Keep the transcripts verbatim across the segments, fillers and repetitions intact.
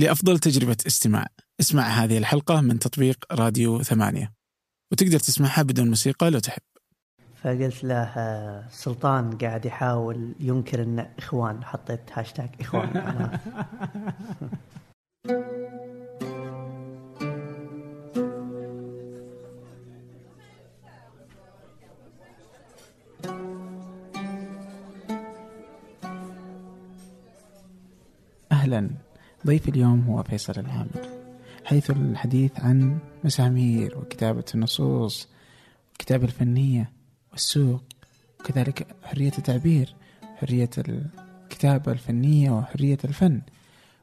لأفضل تجربة استماع، اسمع هذه الحلقة من تطبيق راديو ثمانية، وتقدر تسمعها بدون موسيقى لو تحب. فقلت له سلطان قاعد يحاول ينكر إن إخوان، حطيت هاشتاج إخوان. أهلا، ضيف اليوم هو فيصل العامر، حيث الحديث عن مسامير وكتابة النصوص والكتابة الفنية والسوق، وكذلك حرية التعبير، حرية الكتابة الفنية وحرية الفن،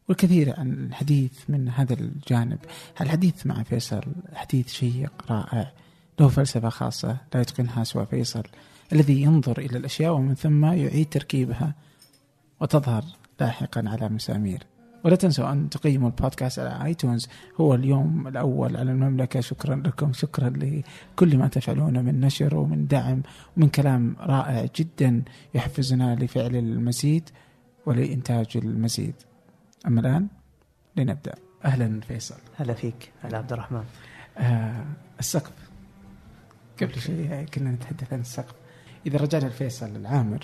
والكثير عن الحديث من هذا الجانب. الحديث مع فيصل حديث شيق رائع، له فلسفة خاصة لا يتقنها سوى فيصل، الذي ينظر إلى الأشياء ومن ثم يعيد تركيبها وتظهر لاحقا على مسامير. ولا تنسوا أن تقيموا البودكاست على آيتونز، هو اليوم الأول على المملكة. شكرا لكم، شكرا لكل ما تفعلونه من نشر ومن دعم ومن كلام رائع جدا يحفزنا لفعل المزيد ولإنتاج المزيد. أما الآن لنبدأ. أهلا فيصل. هلا فيك. هلا عبد الرحمن. آه السقف، قبل شيء كنا نتحدث عن السقف. إذا رجعنا لفيصل العامر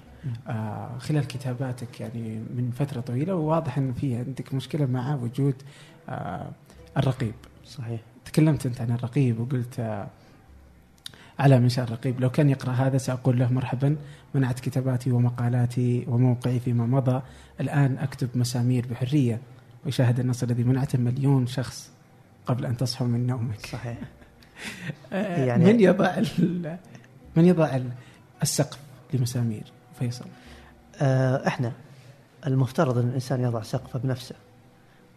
آه خلال كتاباتك يعني من فترة طويلة، وواضح أن فيه عندك مشكلة مع وجود آه الرقيب. صحيح. تكلمت أنت عن الرقيب وقلت آه على منشأ الرقيب، لو كان يقرأ هذا سأقول له مرحبا، منعت كتاباتي ومقالاتي وموقعي فيما مضى، الآن أكتب مسامير بحرية ويشاهد النص الذي منعته مليون شخص قبل أن تصحوا من نومك. صحيح. آه يعني من يضع ال... من يضع ال... السقف لمسامير فيصل؟ آه احنا المفترض ان الانسان يضع سقفه بنفسه،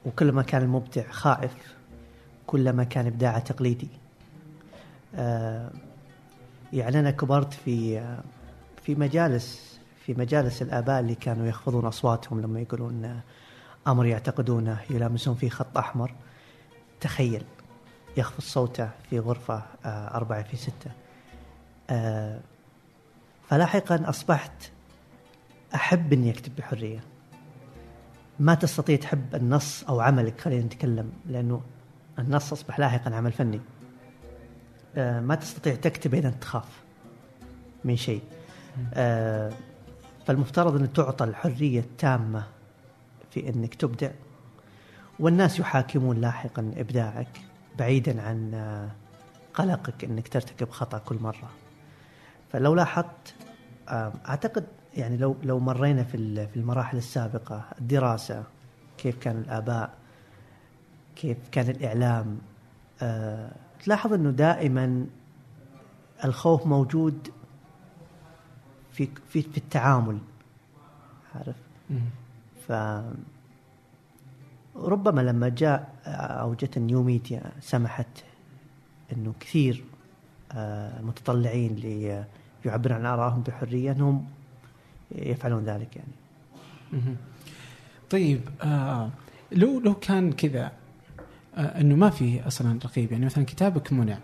وكلما كان المبدع خائف كلما كان ابداعه تقليدي. آه يعني انا كبرت في في مجالس في مجالس الاباء اللي كانوا يخفضون اصواتهم لما يقولون امر يعتقدونه، يلامسون فيه خط احمر. تخيل يخفض صوته في غرفه آه أربعة في ستة. آه فلاحقاً أصبحت أحب أني أكتب بحرية. ما تستطيع تحب النص أو عملك، خلينا نتكلم، لأنه النص أصبح لاحقاً عمل فني. آه ما تستطيع تكتب إذا تخاف من شيء. آه فالمفترض أن تعطى الحرية التامة في أنك تبدع، والناس يحاكمون لاحقاً إبداعك بعيداً عن آه قلقك أنك ترتكب خطأ كل مرة. فلو لاحظت أعتقد يعني لو لو مرينا في في المراحل السابقة، الدراسة كيف كان الآباء، كيف كان الإعلام، أه تلاحظ إنه دائما الخوف موجود في في في التعامل، عارف. فربما لما جاء أو جت النيو ميديا سمحت إنه كثير المتطلعين اللي يعبر عن آرائهم بحرية أنهم يفعلون ذلك يعني. طيب آه لو لو كان كذا آه أنه ما في أصلاً رقيب، يعني مثلاً كتابك منع،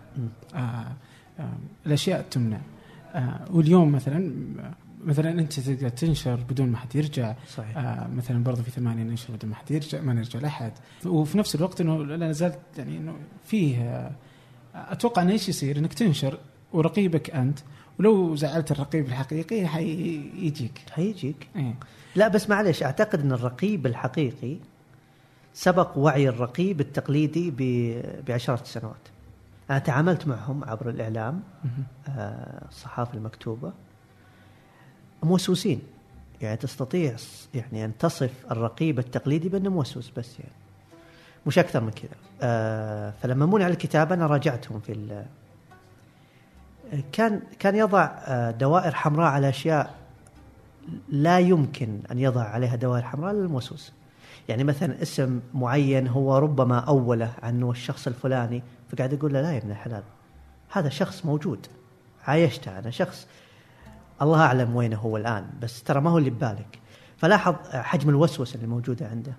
آه آه الأشياء تمنع، آه واليوم مثلاً مثلاً أنت تقدر تنشر بدون ما حد يرجع. صحيح. آه مثلاً برضو في ثمانية ننشر بدون ما حد يرجع، ما نرجع لأحد، وفي نفس الوقت إنه لا زالت يعني إنه فيه آه أتوقع أن إيش يصير، إنك تنشر ورقيبك أنت، ولو زعلت الرقيب الحقيقي هيجيك هيجيك إيه. لا بس معلش، أعتقد أن الرقيب الحقيقي سبق وعي الرقيب التقليدي بعشرة سنوات. أنا تعاملت معهم عبر الإعلام، آه الصحافة المكتوبة، موسوسين. يعني تستطيع يعني أن تصف الرقيب التقليدي بأنه موسوس، بس يعني مش أكثر من كذا. آه فلما منع الكتاب أنا راجعتهم في كان كان يضع آه دوائر حمراء على أشياء لا يمكن أن يضع عليها دوائر حمراء للموسوس. يعني مثلا اسم معين هو ربما أوله عنه الشخص الفلاني، فقاعد أقول له لا يا ابن الحلال، هذا شخص موجود عايشته أنا، شخص الله أعلم وينه هو الآن، بس ترى ما هو اللي ببالك. فلاحظ حجم الوسوسة اللي موجودة عنده.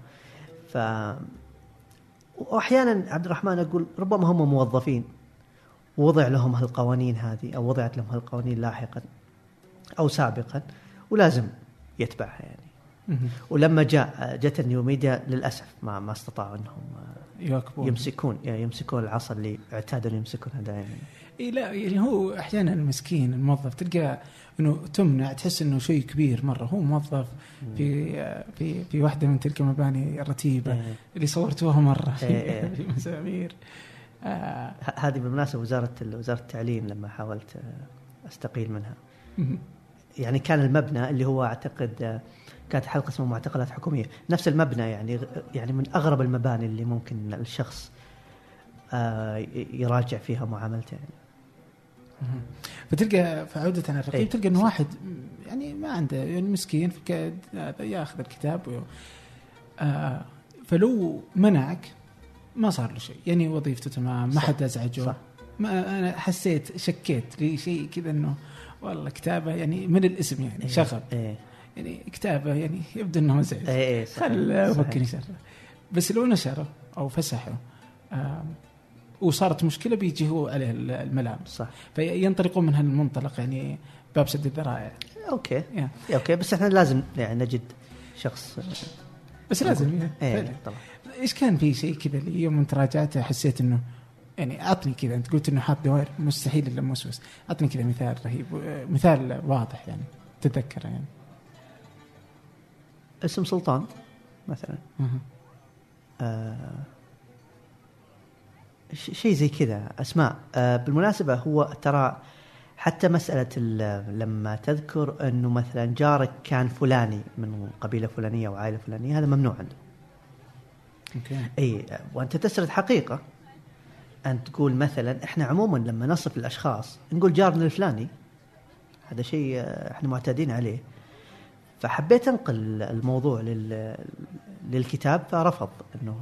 ف وأحيانا عبد الرحمن أقول ربما هم موظفين ووضع لهم هالقوانين هذه، أو وضعت لهم هالقوانين لاحقا أو سابقا، ولازم يتبعها يعني. ولما جاء جت النيوميديا للأسف ما ما استطاعوا أنهم يواكبون يمسكون يمسكون العصا اللي اعتادوا يمسكونها دائما. إيه لا يعني هو أحيانا المسكين الموظف تلقى إنه تمنع، تحس إنه شيء كبير مرة، هو موظف في في في واحدة من تلك المباني الرتيبة إيه. اللي صورتوها مرة في, إيه. في مسامير. آه. هذه بالمناسبة وزارة وزارة التعليم لما حاولت أستقيل منها يعني كان المبنى اللي هو أعتقد كانت حلقة اسمه معتقلات حكومية، نفس المبنى يعني يعني من أغرب المباني اللي ممكن الشخص آه يراجع فيها معاملته يعني. فتلقى فعودة عن الرقيب تلقى إنه واحد يعني ما عنده يعني مسكين في هذا يأخذ الكتاب آه فلو منعك ما صار له شيء يعني وظيفته تمام ما حد أزعجه. ما أنا حسيت شكيت لشيء كذا إنه والله كتابه يعني من الاسم يعني إيه شغب إيه يعني كتابه يعني يبدو إنه مزعج إيه خل ممكن يشرح، بس لو نشره أو فسحه آه وصارت مشكلة بيجي هو عليه الملام صح. فينطلقون من هالمنطلق يعني باب سد الذرائع أوكي yeah. أوكي بس إحنا لازم يعني نجد شخص بس لازم إيه طبعا. إيش كان في شيء كذا اليوم من تراجعته حسيت إنه يعني أعطني كذا، أنت قلت إنه حاط دوائر مستحيل إلا موسوس، أعطني كذا مثال رهيب مثال واضح يعني تتذكره يعني اسم سلطان مثلا آه شيء زي كذا أسماء. آه بالمناسبة هو ترى حتى مسألة لما تذكر أنه مثلا جارك كان فلاني من قبيلة فلانية وعائلة فلانية هذا ممنوع عنده okay. أي وأنت تسرد حقيقة أن تقول مثلا إحنا عموما لما نصف الأشخاص نقول جارنا الفلاني، هذا شيء إحنا معتادين عليه. فحبيت أنقل الموضوع لل... للكتاب فرفض أنه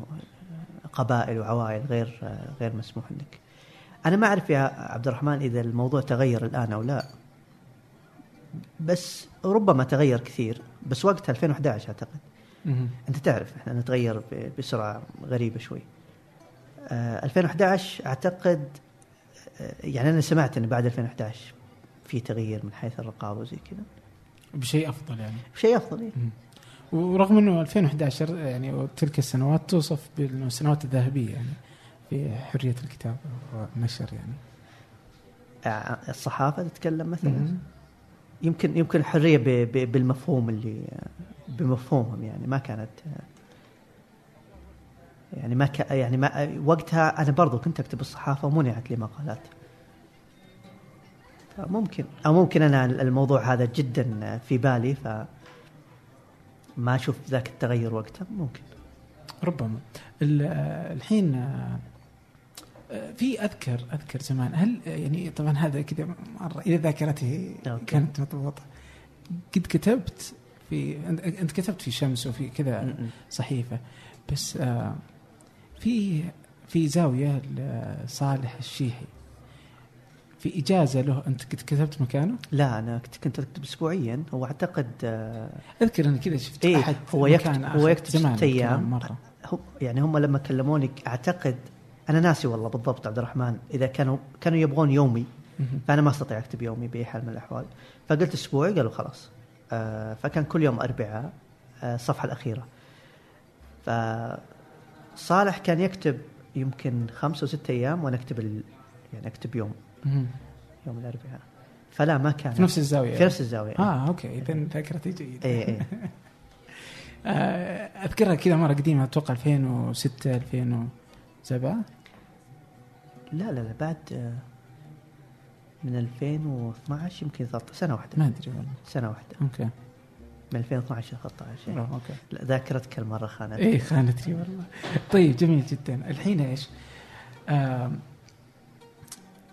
قبائل وعوائل غير غير مسموح لك. أنا ما أعرف يا عبد الرحمن إذا الموضوع تغير الآن أو لا، بس ربما تغير كثير، بس وقتها ألفين وأحد عشر أعتقد أنت تعرف إحنا نتغير بسرعة غريبة شوي. ألفين وأحد عشر أعتقد يعني أنا سمعت أن بعد ألفين وأحد عشر في تغيير من حيث الرقابة وزي كذا بشيء أفضل يعني بشيء أفضل يعني. ورغم أنه ألفين وأحد عشر يعني تلك السنوات توصف بالسنوات الذهبية يعني في حرية الكتاب والنشر يعني الصحافة تتكلم مثلا م- يمكن يمكن الحرية ب ب بالمفهوم اللي بمفهومهم يعني ما كانت يعني ما ك... يعني ما وقتها أنا برضو كنت أكتب الصحافة ومنعت لي مقالات ممكن أو ممكن أنا الموضوع هذا جدا في بالي فما أشوف ذاك التغير وقتها ممكن ربما الحين في أذكر أذكر زمان هل يعني طبعا هذا كده مرة إذا ذاكرتي كانت مضبوطة قد كتبت في أنت كتبت في شمس وفي كذا صحيفة بس آه في في زاوية الصالح الشيحي في إجازة له أنت كنت كتبت مكانه؟ لا أنا كنت أكتب أسبوعيا هو أعتقد آه أذكر أن كذا شفت إيه أحد هو يكتب, هو يكتب ست أيام مرة يعني هم لما كلموني أعتقد أنا ناسي والله بالضبط عبد الرحمن إذا كانوا كانوا يبغون يومي فأنا ما أستطيع أكتب يومي بأي حال من الأحوال فقلت أسبوعي قالوا خلاص آه فكان كل يوم أربعاء آه الصفحة الأخيرة. فصالح كان يكتب يمكن خمسة وستة أيام وأنا أكتب ال... يعني أكتب يوم يوم الأربعاء فلا ما كان في نفس الزاوية في نفس الزاوية آه أوكي إذن ذاكرتي جيدة أي أي أذكرها كذا مرة قديمة أتوقع ألفين وستة ألفين وسبعة لا لا لا بعد من ألفين واثنا عشر يمكن ثلاثة سنة واحدة ما أدري والله سنة واحدة أوكي من ألفين واثنا عشر ثلاثة عشر يعني. لا ذاكرتك المرة خانتني إيه خانتني والله. طيب جميل جدا. الحين إيش آه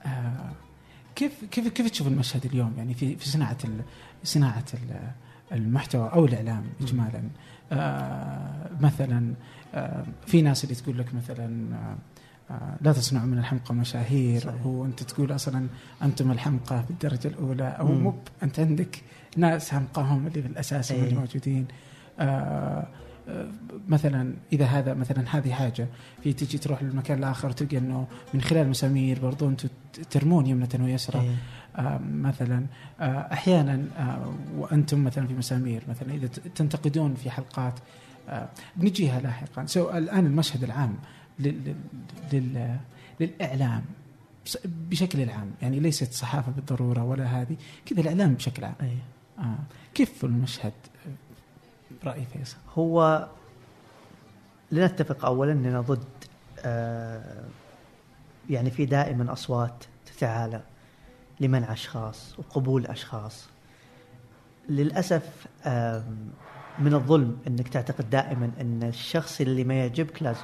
آه كيف كيف كيف تشوف المشهد اليوم يعني في في صناعة صناعة المحتوى أو الإعلام إجمالا آه مثلا آه في ناس اللي تقول لك مثلا آه لا تصنع من الحمقى مشاهير وأنت تقول أصلا أنتم الحمقى بالدرجة الأولى أو مب أنت عندك ناس همقهم اللي بالأساس أيه. اللي موجودين آه مثلا إذا هذا مثلا هذه حاجة في تجي تروح للمكان الآخر تلقى أنه من خلال مسامير برضو أنتوا ترمون يمنة ويسرى آه مثلا آه أحيانا آه وأنتم مثلا في مسامير مثلا إذا تنتقدون في حلقات آه نجيها لاحقا. سو so, الآن المشهد العام لل لل للإعلام بشكل العام يعني ليست صحافة بالضرورة ولا هذه كذا، الإعلام بشكل عام آه. كيف المشهد برأي فيصل؟ هو لنتفق أولا أننا ضد آه يعني في دائما أصوات تتعالى لمنع أشخاص وقبول أشخاص. للأسف آه من الظلم أنك تعتقد دائما أن الشخص اللي ما يعجبك لازم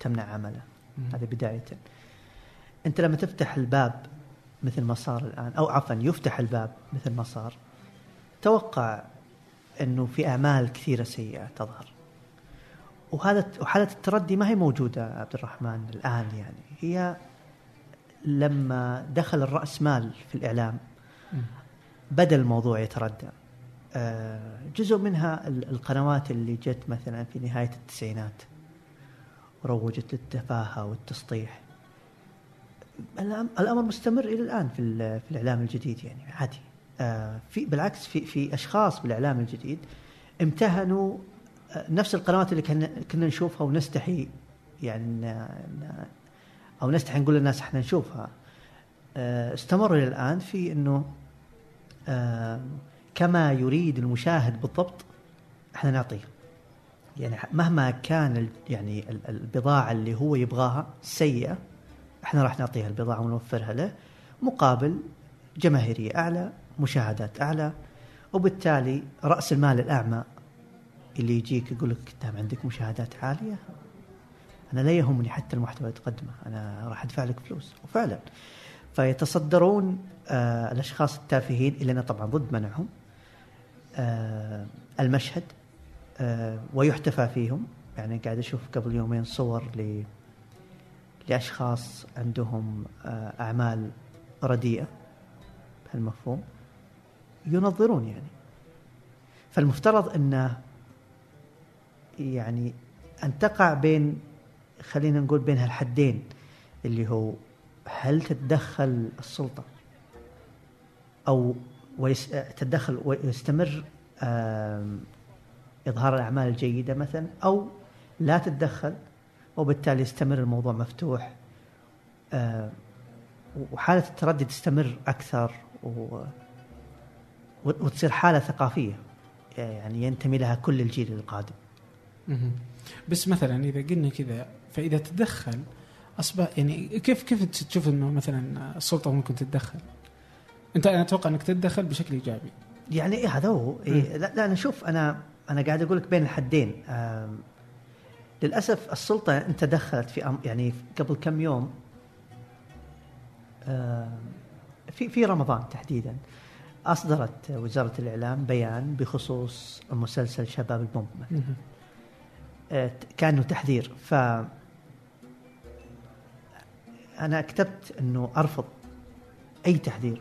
تمنع عمله. هذا بداية أنت لما تفتح الباب مثل ما صار الآن، أو عفوا يفتح الباب مثل ما صار، توقع أنه في أعمال كثيرة سيئة تظهر. وهذا وحالة التردي ما هي موجودة عبد الرحمن الآن، يعني هي لما دخل الرأس مال في الإعلام بدأ الموضوع يتردى. جزء منها القنوات اللي جت مثلا في نهاية التسعينات وروجت للتفاهة والتسطيح. الأمر مستمر إلى الآن في الإعلام الجديد، يعني عادي. في بالعكس في في أشخاص بالإعلام الجديد امتهنوا نفس القنوات اللي كنا كنا نشوفها ونستحي يعني أو نستحي نقول للناس إحنا نشوفها. استمر إلى الآن في إنه كما يريد المشاهد بالضبط إحنا نعطيه، يعني مهما كان يعني البضاعة اللي هو يبغاها سيئة إحنا راح نعطيها البضاعة ونوفرها له مقابل جماهيرية أعلى، مشاهدات أعلى، وبالتالي رأس المال الأعمى اللي يجيك يقول لك دام عندك مشاهدات عالية أنا لا يهمني حتى المحتوى تقدمه، أنا راح أدفع لك فلوس. وفعلا فيتصدرون آه الأشخاص التافهين اللي أنا طبعا ضد منعهم آه المشهد آه ويحتفى فيهم. يعني قاعد أشوف قبل يومين صور ل لأشخاص عندهم آه أعمال رديئة بهالمفهوم ينظرون، يعني فالمفترض أنه يعني أن تقع بين خلينا نقول بين هالحدين اللي هو هل تتدخل السلطة أو ويس... تتدخل ويستمر إظهار الأعمال الجيدة مثلا، أو لا تتدخل وبالتالي يستمر الموضوع مفتوح وحالة التردي تستمر أكثر و... وتصير حالة ثقافية يعني ينتمي لها كل الجيل القادم. بس مثلا إذا قلنا كذا فإذا تدخل أصبح يعني كيف كيف تشوف إنه مثلا السلطة ممكن تتدخل؟ أنت أنا أتوقع إنك تتدخل بشكل إيجابي. يعني إيه هذا هو إيه؟ لا, لا أنا شوف أنا أنا قاعد أقولك بين الحدين. للأسف السلطة أنت دخلت في أم يعني قبل كم يوم في في رمضان تحديدا أصدرت وزارة الإعلام بيان بخصوص مسلسل شباب البومب مثلا كانوا تحذير. ف أنا كتبت أنه أرفض أي تحذير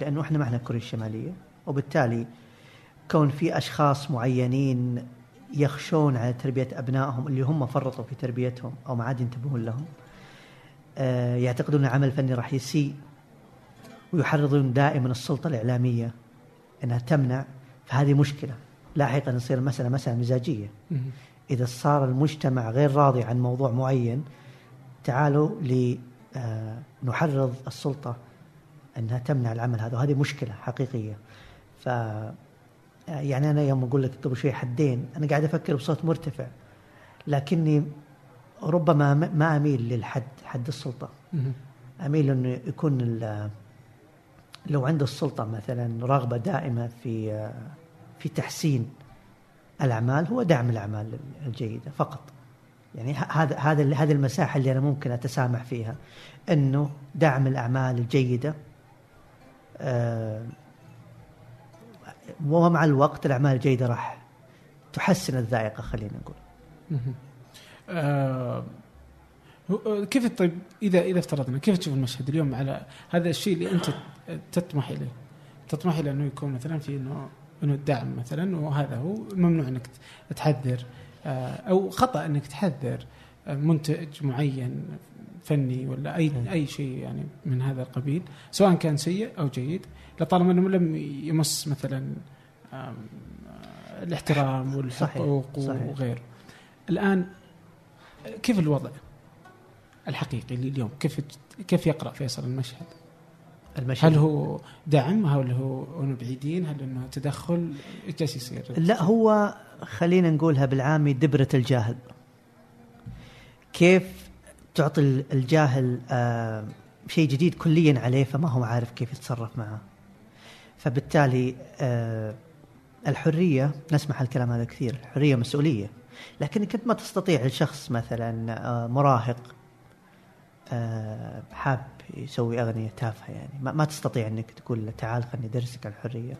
لأنه إحنا معنا كوريا الشمالية، وبالتالي كون في أشخاص معينين يخشون على تربية أبنائهم اللي هم فرطوا في تربيتهم أو ما عاد ينتبهون لهم يعتقدون عمل فني راح يسيء ويحرضون دائما السلطة الإعلامية أنها تمنع، فهذه مشكلة لاحقا يصير مسألة مسألة مزاجية. إذا صار المجتمع غير راضي عن موضوع معين تعالوا لنحرض السلطة أنها تمنع العمل هذا، وهذه مشكلة حقيقية. ف يعني أنا يوم أقول لك قبل شوي حدين أنا قاعد أفكر بصوت مرتفع، لكني ربما ما أميل للحد حد السلطة، أميل أنه يكون لو عند السلطة مثلا رغبة دائمة في في تحسين الأعمال هو دعم الأعمال الجيدة فقط. يعني هذا هذا هذه المساحة اللي أنا ممكن أتسامح فيها، إنه دعم الأعمال الجيدة أه ومع الوقت الأعمال الجيدة راح تحسن الذائقة خلينا نقول. أه كيف طيب إذا إذا افترضنا كيف تشوف المشهد اليوم على هذا الشيء اللي أنت تطمح إليه؟ تطمح إلى إنه يكون مثلا في إنه انه الدعم مثلا، وهذا هو ممنوع انك تحذر او خطأ انك تحذر منتج معين فني ولا اي اي شيء يعني من هذا القبيل، سواء كان سيء او جيد، لطالما انه لم يمس مثلا الاحترام والحقوق وغيره. الان كيف الوضع الحقيقي اليوم؟ كيف كيف يقرأ فيصل المشهد؟ المشهد. هل هو دعم؟ هل هو بعيدين؟ هل انه تدخل؟ ايش يصير؟ لا، هو خلينا نقولها بالعامي دبرة الجاهل. كيف تعطي الجاهل آه شيء جديد كليا عليه، فما هو عارف كيف يتصرف معه. فبالتالي آه الحرية، نسمع الكلام هذا كثير، الحرية مسؤولية، لكنك أنت ما تستطيع الشخص مثلا آه مراهق آه حاب يسوي أغنية تافهة، يعني ما, ما تستطيع أنك تقول تعال خلني أدرسك عن الحرية.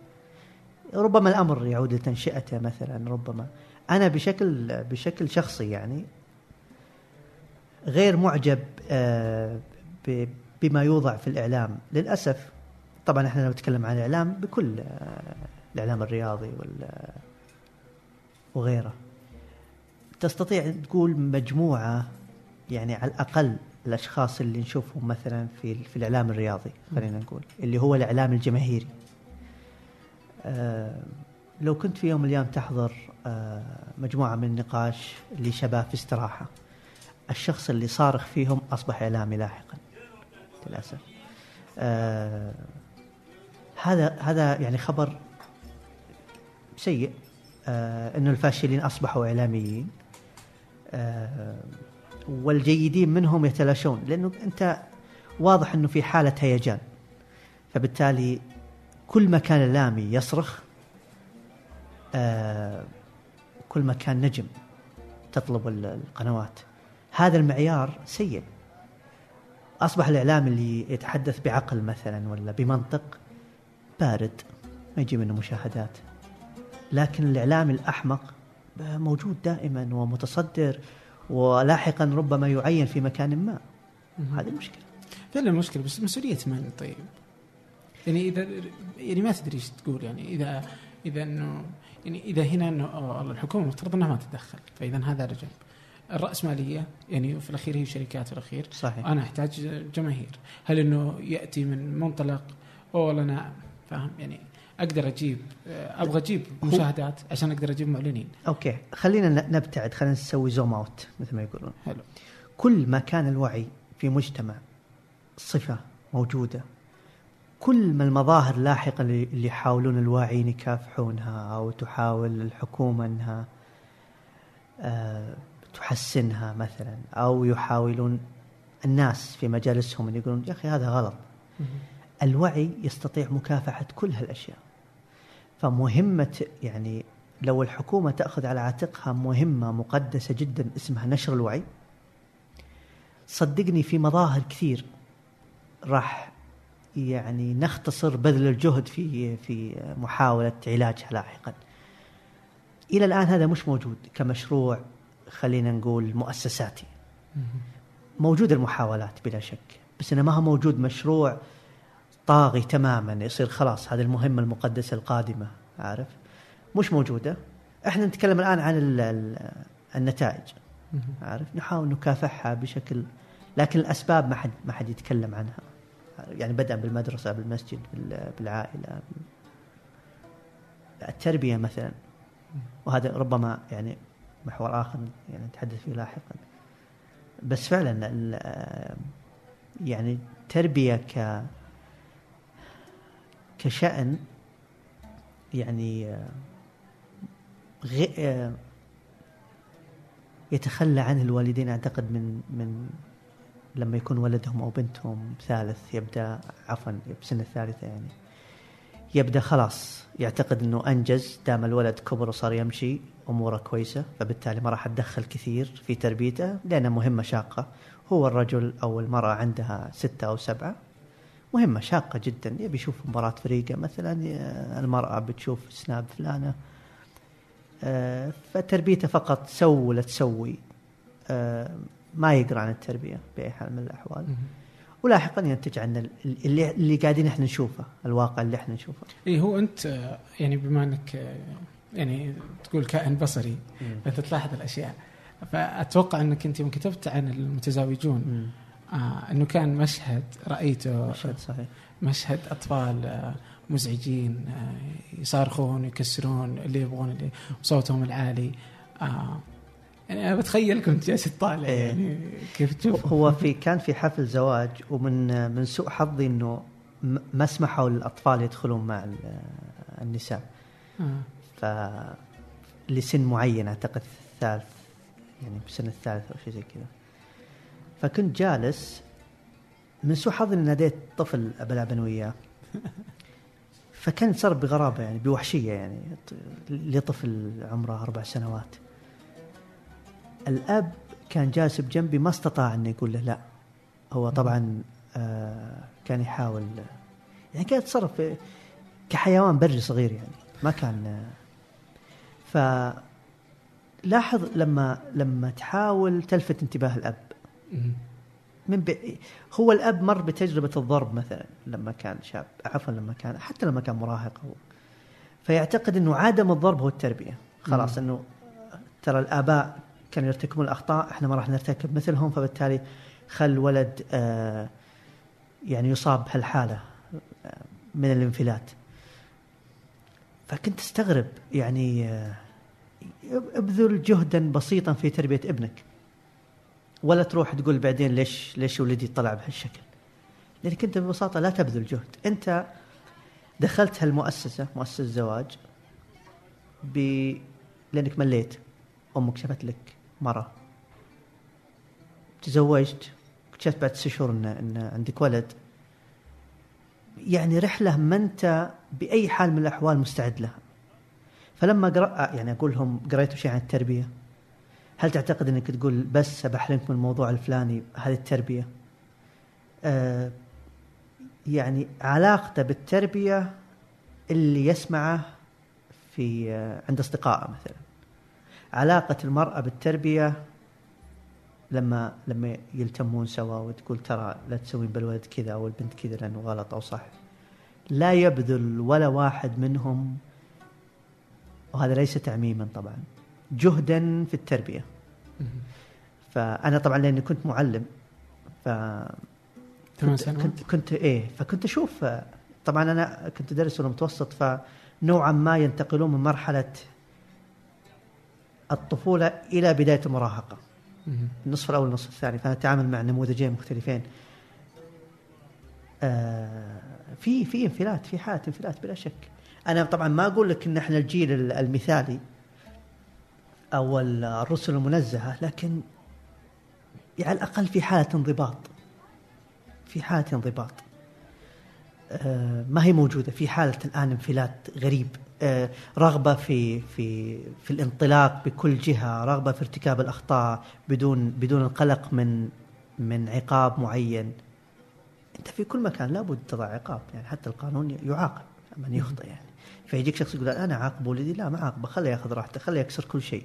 ربما الأمر يعود لتنشئته مثلا. ربما أنا بشكل بشكل شخصي يعني غير معجب آه بما يوضع في الإعلام للأسف. طبعا احنا نتكلم عن الإعلام بكل آه الإعلام الرياضي وغيره. تستطيع تقول مجموعة، يعني على الأقل الأشخاص اللي نشوفهم مثلا في في الإعلام الرياضي، خلينا نقول اللي هو الإعلام الجماهيري. آه لو كنت في يوم من الأيام تحضر آه مجموعة من نقاش لشباب في استراحة، الشخص اللي صارخ فيهم أصبح إعلامي لاحقا للأسف. آه هذا هذا يعني خبر سيء، آه إنه الفاشلين أصبحوا إعلاميين، آه والجيدين منهم يتلاشون، لأنه أنت واضح إنه في حالة هيجان. فبالتالي كل ما كان إعلامي يصرخ آه كل ما كان نجم تطلب القنوات. هذا المعيار سيء. أصبح الإعلام اللي يتحدث بعقل مثلا ولا بمنطق بارد، ما يجي منه مشاهدات. لكن الإعلام الأحمق موجود دائما ومتصدر، ولاحقا ربما يعين في مكان ما. هذه المشكلة فعلا مشكلة. بس مسؤولية من؟ طيب يعني إذا يعني ما تدري ايش تقول، يعني إذا إذا إنه يعني إذا هنا إنه الحكومة مفترض أنها ما تتدخل، فإذا هذا رجع الرأسمالية، يعني في الأخير هي شركات الأخير. صحيح. أنا أحتاج جماهير. هل إنه يأتي من منطلق أو أنا فاهم يعني أقدر أجيب، أبغى أجيب مشاهدات عشان أقدر أجيب معلنين؟ أوكي، خلينا نبتعد، خلينا نسوي زوم أوت مثل ما يقولون. حلو. كل ما كان الوعي في مجتمع صفة موجودة، كل ما المظاهر لاحقا اللي يحاولون الواعين يكافحونها أو تحاول الحكومة أنها آه تحسنها مثلا، أو يحاولون الناس في مجالسهم أن يقولون يا أخي هذا غلط. الوعي يستطيع مكافحة كل هالأشياء. فمهمة يعني لو الحكومة تأخذ على عاتقها مهمة مقدسة جدا اسمها نشر الوعي، صدقني في مظاهر كثير راح يعني نختصر بذل الجهد في في محاولة علاجها لاحقا. إلى الآن هذا مش موجود كمشروع، خلينا نقول مؤسساتي. موجود المحاولات بلا شك، بس أنا ما هو موجود مشروع طاغي تماما يصير خلاص هذه المهمة المقدسة القادمة، عارف، مش موجودة. احنا نتكلم الآن عن النتائج، عارف، نحاول نكافحها بشكل، لكن الأسباب ما حد ما حد يتكلم عنها، يعني بدءا بالمدرسة، بالمسجد، بالعائلة، التربية مثلا. وهذا ربما يعني محور آخر يعني نتحدث فيه لاحقا. بس فعلا يعني التربية ك كشأن يعني غي... يتخلى عنه الوالدين أعتقد من من لما يكون ولدهم أو بنتهم ثالث، يبدأ عفوا بسنة الثالثة، يعني يبدأ خلاص يعتقد أنه أنجز، دام الولد كبر وصار يمشي أموره كويسة، فبالتالي ما راح أتدخل كثير في تربيته لأنها مهمة شاقة. هو الرجل أو المرأة عندها ستة أو سبعة، مهمة شاقة جدا، يبي يشوف مباراة فريقه مثلا، المرأة بتشوف سناب فلانة، فتربيته فقط سو لا تسوي، ما يقرأ عن التربية بأي حال من الأحوال. ولاحقا ينتج عن اللي اللي قاعدين احنا نشوفه، الواقع اللي احنا نشوفه. اي هو انت يعني بما انك يعني تقول كائن بصري انت تلاحظ الاشياء، فاتوقع انك انت يوم كتبت عن المتزاوجون مم. آه انه كان مشهد رايته، مشهد صحيح، مشهد اطفال آه مزعجين آه يصارخون يكسرون اللي يبغون اللي صوتهم العالي. آه يعني أنا بتخيل كنت جالس طالع يعني كيف تشوف. هو في كان في حفل زواج، ومن من سوء حظي إنه ما سمحوا للأطفال يدخلون مع النساء آه. فلسن معين أعتقد الثالث، يعني بسنة الثالث أو شيء زي كذا. فكنت جالس من سوء حظي إن ناديت طفل بلعب وياه، فكان صار بغرابة يعني بوحشية يعني لطفل عمره أربع سنوات. الأب كان جالس بجنبي ما استطاع أن يقول له لا، هو طبعا آه كان يحاول يعني كان يتصرف كحيوان بري صغير يعني ما كان. فلاحظ لما لما تحاول تلفت انتباه الأب من هو الأب مر بتجربة الضرب مثلا لما كان شاب، عفوا لما كان حتى لما كان مراهق، فيعتقد أنه عدم الضرب هو التربية خلاص، أنه ترى الآباء كانوا يرتكبون الأخطاء احنا ما راح نرتكب مثلهم، فبالتالي خل ولد آه يعني يصاب بهالحالة من الانفلات. فكنت استغرب يعني آه ابذل جهدا بسيطا في تربية ابنك، ولا تروح تقول بعدين ليش ليش ولدي طلع بهالشكل، لأنك انت ببساطة لا تبذل جهد. انت دخلت هالمؤسسة مؤسسة زواج ب... لأنك مليت، أمك شافت لك مرة، تزوجت، اكتشفت بعد ست شهور إن إن عندك ولد. يعني رحلة ما أنت بأي حال من الأحوال مستعد لها. فلما قرأ يعني أقول لهم قريتوا شيء عن التربية، هل تعتقد إنك تقول بس بحرمك من الموضوع الفلاني هذه التربية؟ آه يعني علاقته بالتربية اللي يسمعه في آه عند أصدقائه مثلاً، علاقة المرأة بالتربية لما لما يلتمون سوا وتقول ترى لا تسوين بالولد كذا أو البنت كذا لأنه غلط أو صح. لا يبذل ولا واحد منهم، وهذا ليس تعميما طبعا، جهدا في التربية. فأنا طبعا لأني كنت معلم فكنت كنت, كنت إيه فكنت أشوف. طبعا أنا كنت أدرس المتوسط، فنوعا ما ينتقلون من مرحلة الطفولة إلى بداية المراهقة، النصف الأول والنصف الثاني، فأنا أتعامل مع نموذجين مختلفين. آه في في انفلات، في حالة انفلات بلا شك. أنا طبعا ما أقول لك إن إحنا الجيل المثالي أو الرسل المنزهة، لكن على الأقل في حالة انضباط، في حالة انضباط آه ما هي موجودة. في حالة الآن انفلات غريب، رغبة في في في الانطلاق بكل جهة، رغبة في ارتكاب الأخطاء بدون بدون القلق من من عقاب معين. أنت في كل مكان لابد تضع عقاب، يعني حتى القانون يعاقب من يخطئ. يعني فيجيك شخص يقول أنا عاقب ولدي، لا ما عاقبه، خليه يأخذ راحته، خليه يكسر كل شيء،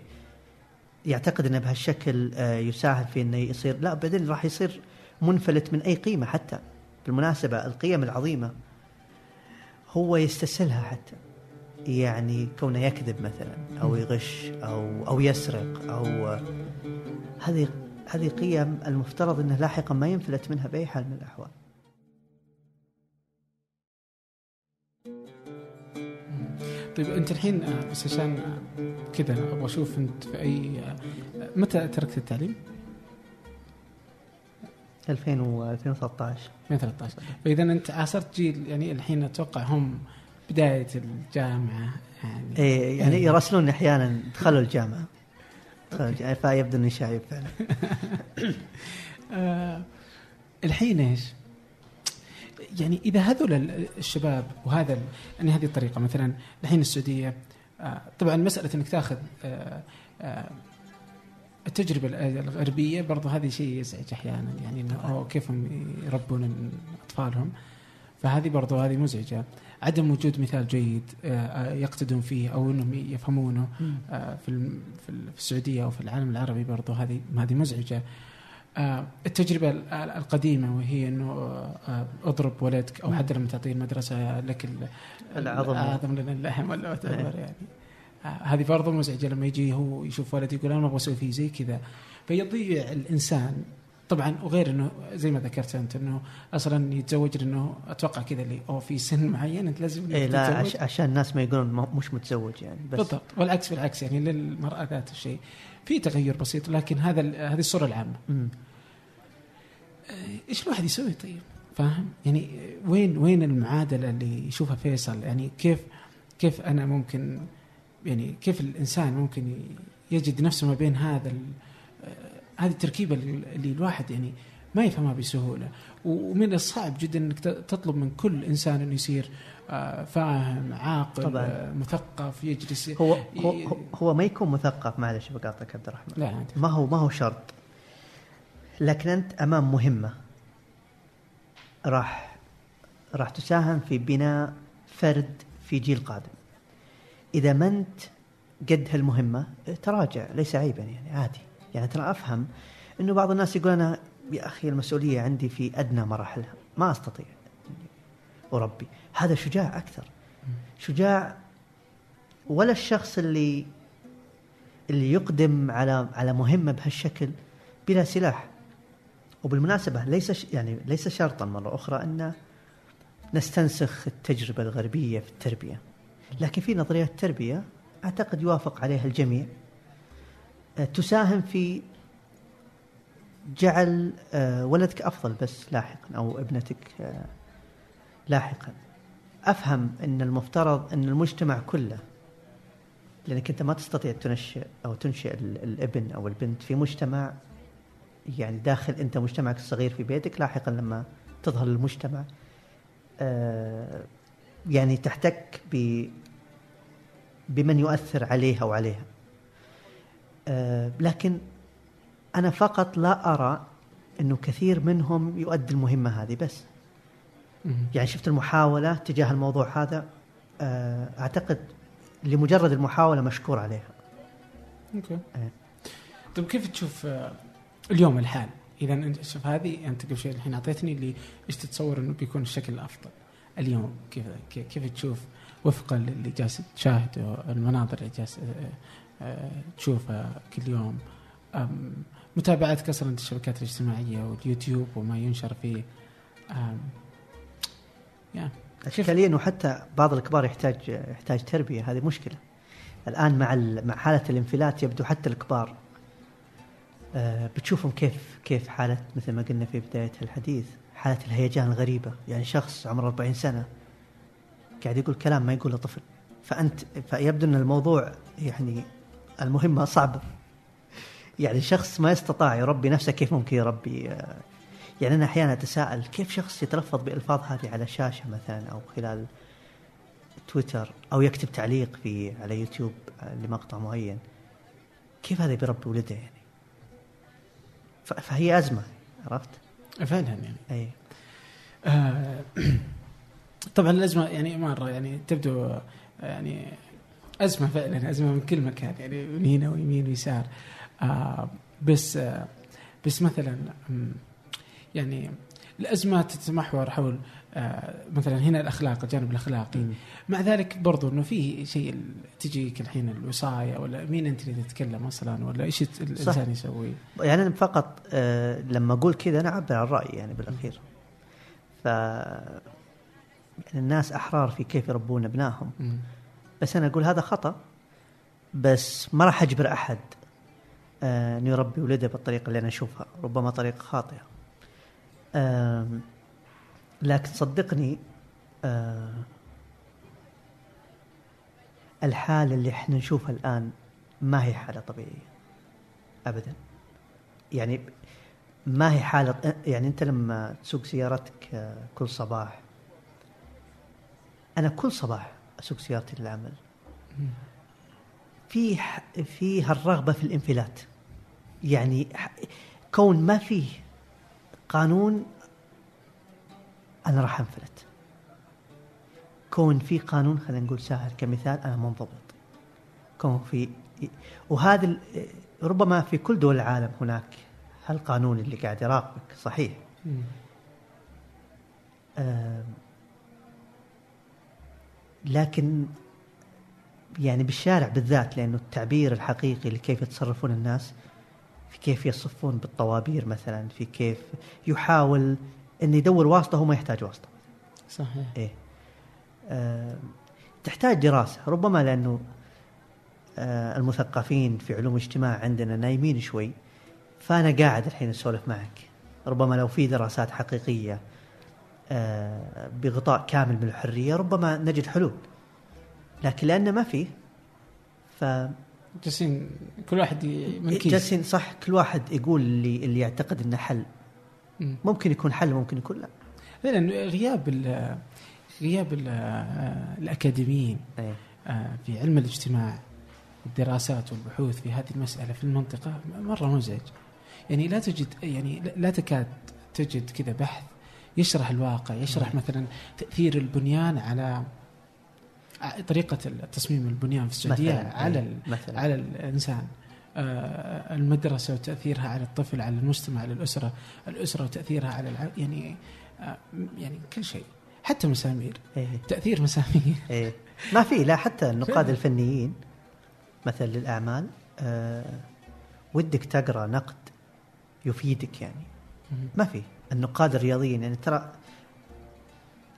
يعتقد أنه بهالشكل يساهم في أنه يصير لا، بعدين راح يصير منفلت من أي قيمة. حتى بالمناسبة القيم العظيمة هو يستسهلها، حتى يعني كونه يكذب مثلا أو يغش أو أو يسرق، أو هذه هذه قيم المفترض أنه لاحقا ما ينفلت منها بأي حال من الأحوال. طيب أنت الحين بس عشان كذا أبغى أشوف أنت في أي متى تركت التعليم؟ ألفين وثلاثة عشر. ألفين وثلاثة عشر. فإذا أنت عاصرت جيل يعني الحين أتوقع هم بداية الجامعة يعني. إيه يعني يرسلون أحياناً دخلوا الجامعة. دخلوا فيبدو إني شايب فعلاً. آه الحين إيش؟ يعني إذا هذول الشباب وهذا يعني هذه الطريقة مثلاً الحين السعودية آه طبعاً مسألة إنك تأخذ آه آه التجربة الغربية برضو هذه شيء يزعج أحياناً، يعني إنه أو كيفهم يربون أطفالهم، فهذه برضو هذه مزعجة. عدم وجود مثال جيد يقتدون فيه أو أنهم يفهمونه في السعودية أو في العالم العربي برضو هذه هذه مزعجة. التجربة القديمة وهي أنه أضرب ولدك أو حتى لما تعطيه المدرسة لك العظم للحم ولا أتبر يعني هذه برضه مزعجة لما يجي هو يشوف ولدي يقول أنا ما أبغى أسوي فيه زي كذا فيضيع الإنسان طبعا. وغير أنه زي ما ذكرت أنت أنه أصلا يتزوج لأنه أتوقع كذا اللي أو في سن معين أنت لازم إيه لا عش- عشان الناس ما يقولون مش متزوج يعني بس بالضبط. والعكس بالعكس يعني للمرأة ذات الشيء في تغير بسيط لكن هذا هذه الصورة العامة. م- إيش الواحد يسوي طيب فاهم يعني وين وين المعادلة اللي يشوفها فيصل يعني كيف كيف أنا ممكن يعني كيف الإنسان ممكن يجد نفسه ما بين هذا هذه التركيبة اللي الواحد يعني ما يفهمها بسهولة. ومن الصعب جدا أنك تطلب من كل إنسان أنه يصير فاهم عاقل طبعاً. مثقف يجلس هو هو, ي... هو ما يكون مثقف معلش بقاطعك عبد الرحمن لا ما هو ما هو شرط لكن أنت أمام مهمة راح راح تساهم في بناء فرد في جيل قادم. إذا ما أنت قد هالمهمة تراجع ليس عيبا يعني عادي يعني ترى أفهم إنه بعض الناس يقول أنا يا أخي المسؤولية عندي في أدنى مراحلها ما أستطيع وربي هذا شجاع أكثر شجاع ولا الشخص اللي اللي يقدم على على مهمة بهالشكل بلا سلاح. وبالمناسبة ليس يعني ليس شرطا مرة أخرى أن نستنسخ التجربة الغربية في التربية لكن في نظريات التربية أعتقد يوافق عليها الجميع تساهم في جعل ولدك أفضل بس لاحقا أو ابنتك لاحقا. أفهم أن المفترض أن المجتمع كله لأنك أنت ما تستطيع تنشئ أو تنشئ الابن أو البنت في مجتمع يعني داخل أنت مجتمعك الصغير في بيتك لاحقا لما تظهر المجتمع يعني تحتك بمن يؤثر عليها وعليها. لكن أنا فقط لا أرى أنه كثير منهم يؤدي المهمة هذه بس يعني شفت المحاولة تجاه الموضوع هذا أعتقد لمجرد المحاولة مشكور عليها. أوكي. طب كيف تشوف اليوم الحال إذا أنت شوف هذه أنت قبل شوي الحين أعطيتني اللي إيش تتصور إنه بيكون الشكل الأفضل اليوم كيف كيف تشوف وفقا للي جالس تشاهده المناظر اللي جالس تشوفها كل يوم متابعتك أصلا الشبكات الاجتماعية واليوتيوب وما ينشر فيه يعني أشكاليا وحتى بعض الكبار يحتاج يحتاج تربية. هذه مشكلة الآن مع مع حالة الانفلات يبدو حتى الكبار بتشوفهم كيف كيف حالة مثل ما قلنا في بداية الحديث حالة الهيجان الغريبة يعني شخص عمره أربعين سنة قاعد يقول كلام ما يقوله طفل فأنت فيبدو أن الموضوع يعني المهمة صعبة يعني شخص ما يستطاع يربي نفسه كيف ممكن يربي يعني أنا أحيانا أتساءل كيف شخص يتلفظ بألفاظ هذه على شاشة مثلا أو خلال تويتر أو يكتب تعليق في على يوتيوب لمقطع معين كيف هذا بيربي ولده يعني فهي أزمة عرفت فعلا يعني أي آه طبعا الأزمة يعني مرة يعني تبدو يعني أزمة فعلا أزمة من كل مكان يعني من هنا ويمين ويسار آه بس آه بس مثلا يعني الأزمة تتمحور حول آه مثلا هنا الأخلاق الجانب الأخلاقي م. مع ذلك برضو إنه فيه شيء تجيك الحين الوصاية ولا مين أنت اللي تتكلم أصلا ولا إيش الإنسان يسوي يعني أنا فقط آه لما أقول كذا أنا أعبر عن رأيي يعني بالأخير ف يعني الناس أحرار في كيف يربون ابنائهم بس أنا أقول هذا خطأ بس ما راح أجبر أحد آه أن يربي ولده بالطريقة اللي أنا أشوفها ربما طريقة خاطئة آه لكن صدقني آه الحالة اللي احنا نشوفها الآن ما هي حالة طبيعية أبدا يعني ما هي حالة يعني أنت لما تسوق سيارتك آه كل صباح أنا كل صباح أسوق سيارتي للعمل في في هالرغبة في الانفلات يعني كون ما فيه قانون أنا راح أنفلت كون في قانون خلينا نقول ساهر كمثال أنا منضبط كون في وهذا ربما في كل دول العالم هناك هالقانون اللي قاعد يراقبك صحيح. آه لكن يعني بالشارع بالذات، لأنه التعبير الحقيقي لكيف يتصرفون الناس، في كيف يصفون بالطوابير مثلا، في كيف يحاول أن يدور واسطة هو ما يحتاج واسطة. صحيح. إيه. آه تحتاج دراسة ربما، لأنه آه المثقفين في علوم الاجتماع عندنا نايمين شوي، فأنا قاعد الحين أسولف معك. ربما لو في دراسات حقيقية آه بغطاء كامل من الحرية ربما نجد حلول، لكن لأنه ما فيه ف جالسين كل واحد من كيس، جالسين صح، كل واحد يقول اللي اللي يعتقد إنه حل. ممكن يكون حل، ممكن يكون لا. لأن غياب ال غياب ال الأكاديميين أيه. في علم الاجتماع والدراسات والبحوث في هذه المسألة في المنطقة مرة مزعج. يعني لا تجد، يعني لا تكاد تجد كذا بحث يشرح الواقع، يشرح مثلا تأثير البنيان على طريقة التصميم البنيان في السعودية مثلاً على أيه. مثلاً. على الإنسان، المدرسة وتأثيرها على الطفل، على المجتمع، على الأسرة، الأسرة وتأثيرها على الع... يعني يعني كل شيء، حتى مسامير أيه. تأثير مسامير أيه. ما في، لا حتى النقاد الفنيين مثل للأعمال أه ودك تقرأ نقد يفيدك، يعني ما في. النقاد الرياضيين يعني ترى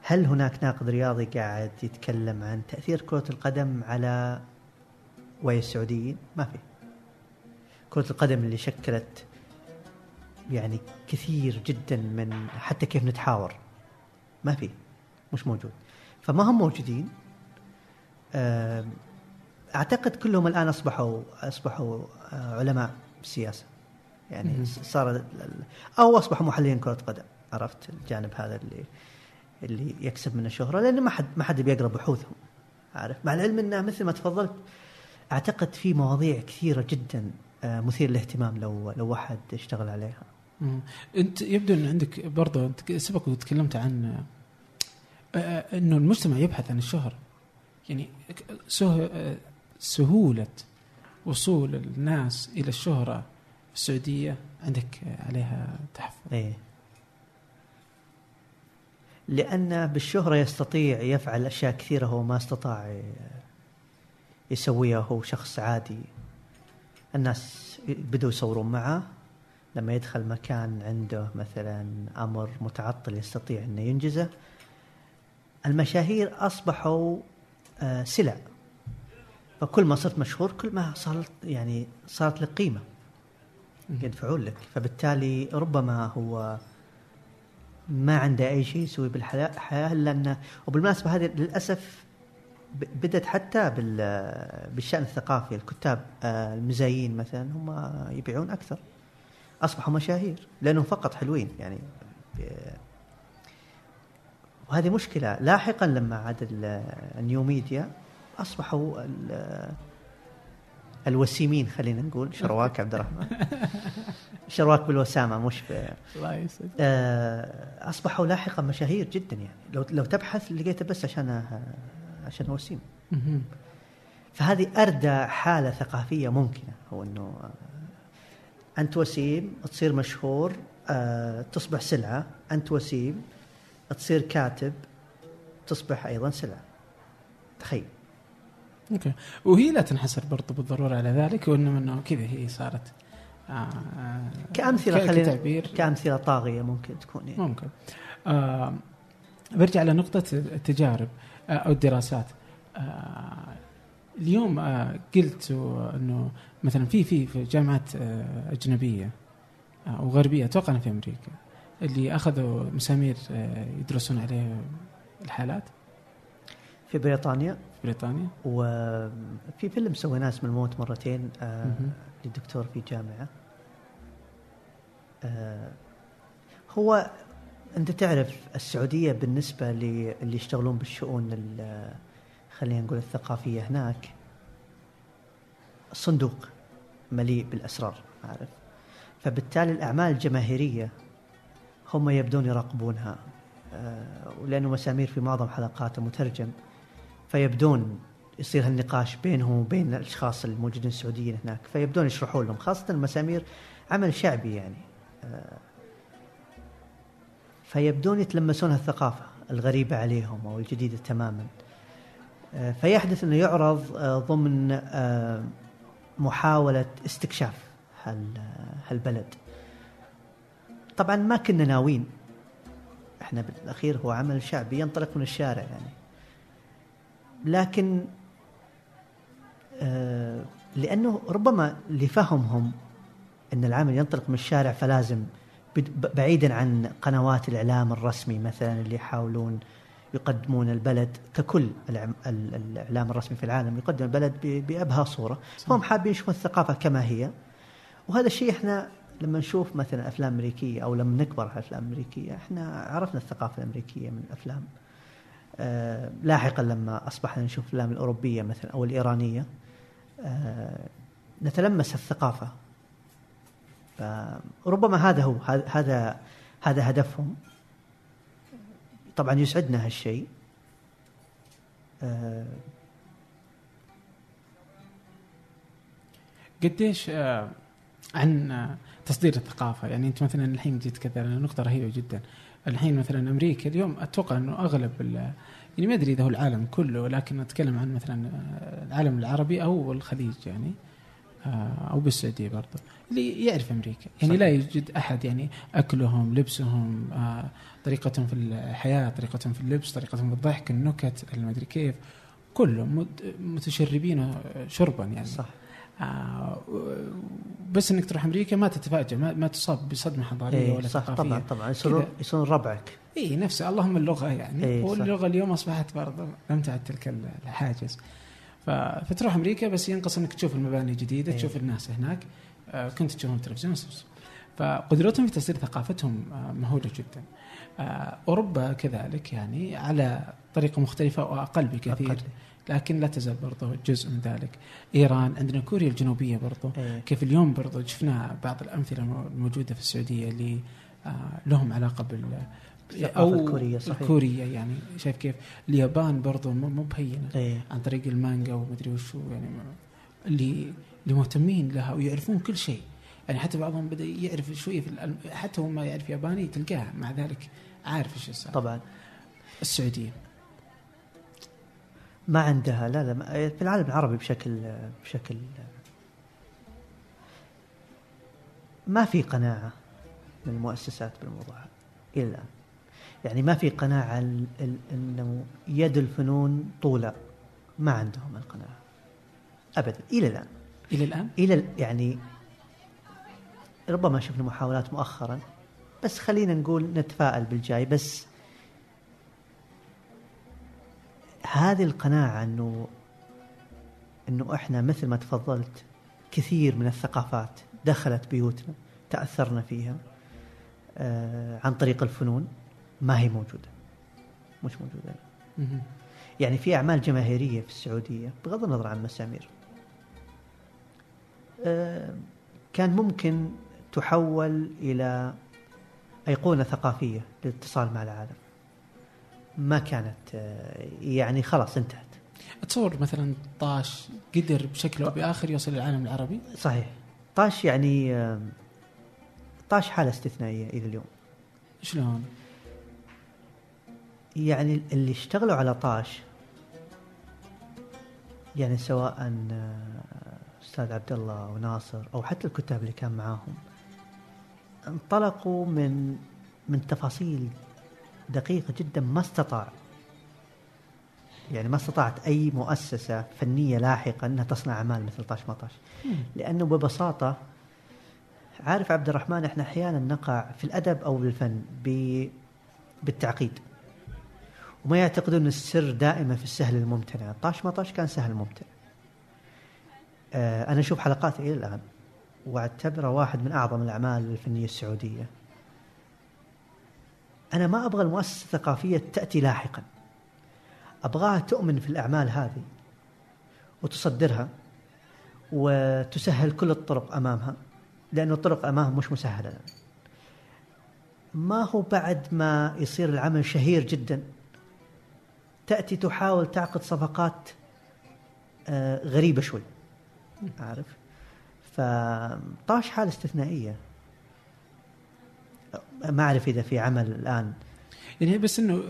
هل هناك ناقد رياضي قاعد يتكلم عن تأثير كرة القدم على ويا السعوديين؟ ما في. كرة القدم اللي شكلت يعني كثير جدا من حتى كيف نتحاور، ما في، مش موجود. فما هم موجودين. أعتقد كلهم الآن أصبحوا أصبحوا علماء سياسة، يعني صار أو أصبحوا محللين كرة قدم. عرفت الجانب هذا اللي اللي يكسب منه شهرة، لأن ما حد ما حد بيقرأ بحوثهم. عارف، مع العلم إنه مثل ما تفضلت أعتقد في مواضيع كثيرة جدا مثير للاهتمام لو لو واحد اشتغل عليها. مم. أنت يبدو أن عندك برضه، أنت سبق وتكلمت عن إنه المجتمع يبحث عن الشهرة، يعني سه... سهولة وصول الناس إلى الشهرة في السعودية عندك عليها تحفظ. إيه. لأن بالشهرة يستطيع يفعل أشياء كثيرة هو ما استطاع يسويها هو شخص عادي. الناس بدوا يصورون معه، لما يدخل مكان عنده مثلا أمر متعطل يستطيع أنه ينجزه. المشاهير أصبحوا سلع، فكل ما صرت مشهور كل ما صارت يعني صارت لك قيمة يدفعون لك، فبالتالي ربما هو ما عنده أي شيء يسوي بالحياة. لأنه وبالمناسبة هذه للأسف بدت حتى بالشأن الثقافي، الكتاب المزايين مثلا هم يبيعون أكثر، أصبحوا مشاهير لأنهم فقط حلوين يعني. وهذه مشكلة لاحقا لما عاد النيو ميديا أصبحوا الوسيمين، خلينا نقول شرواك عبد الرحمن شرواك بالوسامة مش ب... أصبحوا لاحقا مشاهير جدا، يعني لو لو تبحث لقيته بس عشان عشان وسيم. فهذه أردى حالة ثقافية ممكنة، هو أنه أنت وسيم تصير مشهور تصبح سلعة، أنت وسيم تصير كاتب تصبح أيضا سلعة. تخيل. أوكي. وهي لا تنحصر برضو بالضرورة على ذلك، وإنما أنه كذا هي صارت آه آه كأمثلة، خلينا كأمثلة طاغية ممكن تكون يعني. ممكن آه برجع على نقطة التجارب آه أو الدراسات. آه اليوم آه قلت إنه مثلا في في في جامعات آه أجنبية آه وغربية، أتوقع في أمريكا، اللي أخذوا مسامير آه يدرسون عليه الحالات. في بريطانيا بريطانيا وفي فيلم سويناه اسم الموت مرتين آه للدكتور في جامعة. آه هو أنت تعرف السعودية بالنسبة للي يشتغلون بالشؤون خلينا نقول الثقافية هناك صندوق مليء بالأسرار، عارف، فبالتالي الأعمال الجماهيرية هم يبدون يراقبونها، آه لأنه مسامير في معظم حلقاته مترجم، فيبدون يصير هالنقاش بينهم وبين الأشخاص الموجودين السعوديين هناك، فيبدون يشرحون لهم، خاصة المسامير عمل شعبي يعني فيبدون يتلمسون هالثقافة الغريبة عليهم أو الجديدة تماما. فيحدث أنه يعرض ضمن محاولة استكشاف هالبلد. طبعا ما كنا ناويين، احنا بالأخير هو عمل شعبي ينطلق من الشارع يعني، لكن لأنه ربما لفهمهم أن العمل ينطلق من الشارع فلازم بعيدا عن قنوات الإعلام الرسمي مثلا اللي يحاولون يقدمون البلد ككل، الإعلام الرسمي في العالم يقدم البلد بأبهى صورة، هم حابين يشوفون الثقافة كما هي. وهذا الشيء احنا لما نشوف مثلا أفلام أمريكية أو لما نكبر على أفلام أمريكية، احنا عرفنا الثقافة الأمريكية من الأفلام، أه لاحقا لما أصبحنا نشوف الأفلام الأوروبية مثلا أو الإيرانية أه نتلمس الثقافة. ربما هذا هو هذا هذا هدفهم. طبعا يسعدنا هالشيء. أه قديش أه عن تصدير الثقافة؟ يعني أنت مثلا الحين جيت كذا نقطة رهيبة جدا. الحين مثلا أمريكا اليوم أتوقع أنه أغلب يعني ما أدري إذا هو العالم كله، ولكن أتكلم عن مثلا العالم العربي أو الخليج يعني أو بالسعودية برضه اللي يعرف أمريكا يعني صحيح. لا يوجد أحد يعني أكلهم، لبسهم، طريقتهم في الحياة، طريقتهم في اللبس، طريقتهم في الضحك، النكت، المدري كيف، كلهم متشربين شربا يعني صح. آه بس انك تروح امريكا ما تتفاجئ، ما, ما تصاب بصدمه حضاريه إيه ولا ثقافيه. طبعا طبعا يصيرون ربعك اي نفسه. اللهم اللغه يعني إيه واللغه اليوم اصبحت برضه لمتعت تلك الحاجز. فتروح امريكا بس ينقص انك تشوف المباني الجديده إيه. تشوف الناس هناك آه كنت تشوفهم تلفزيون. فقدرتهم في تصدير ثقافتهم آه مهوله جدا. آه اوروبا كذلك يعني على طريقه مختلفه واقل بكثير أقل. لكن لا تزال برضه جزء من ذلك. إيران عندنا، كوريا الجنوبية برضه أيه. كيف اليوم برضه شفنا بعض الأمثلة الموجودة في السعودية اللي لهم علاقة بال أو الكورية صحيح. الكورية يعني شايف كيف. اليابان برضه مبهينة أيه. عن طريق المانجا ومدري وشو يعني اللي اللي مهتمين لها ويعرفون كل شيء يعني. حتى بعضهم بدأ يعرف شوية في الألم... حتى هم ما يعرف ياباني تلقاه مع ذلك عارف إيش السالفة. طبعا السعودية ما عندها لا لا في العالم العربي بشكل بشكل ما في قناعة من المؤسسات بالموضوع إلى الآن يعني. ما في قناعة إنه يد الفنون طولة، ما عندهم القناعة أبدا إلى الآن إلى الآن إلى يعني. ربما شفنا محاولات مؤخرا بس خلينا نقول نتفائل بالجاي. بس هذه القناعة أنه أنه إحنا مثل ما تفضلت كثير من الثقافات دخلت بيوتنا تأثرنا فيها آه عن طريق الفنون، ما هي موجودة مش موجودة يعني. في أعمال جماهيرية في السعودية بغض النظر عن مسامير آه كان ممكن تحول إلى أيقونة ثقافية للاتصال مع العالم، ما كانت يعني خلاص انتهت. أتصور مثلا طاش قدر بشكل أو بآخر يوصل للعالم العربي صحيح. طاش يعني طاش حالة استثنائية إلى اليوم. شلون يعني اللي اشتغلوا على طاش يعني سواء أستاذ عبد الله وناصر أو حتى الكتاب اللي كان معاهم انطلقوا من من تفاصيل دقيقة جدا ما استطاع يعني ما استطاعت أي مؤسسة فنية لاحقا أنها تصنع أعمال مثل طاش ما طاش. لأنه ببساطة عارف عبد الرحمن إحنا أحيانا نقع في الأدب أو بالفن بالتعقيد وما يعتقدون السر دائما في السهل الممتنع. طاش ما طاش كان سهل ممتنع. أنا أشوف حلقاته إلى الآن واعتبره واحد من أعظم الأعمال الفنية السعودية. أنا ما أبغى المؤسسة الثقافية تأتي لاحقا، أبغاها تؤمن في الأعمال هذه وتصدرها وتسهل كل الطرق أمامها، لأن الطرق أمامها مش مسهلة. ما هو بعد ما يصير العمل شهير جدا تأتي تحاول تعقد صفقات غريبة شوي عارف. فطاش حالة استثنائية ما أعرف إذا في عمل الآن يعني، بس إنه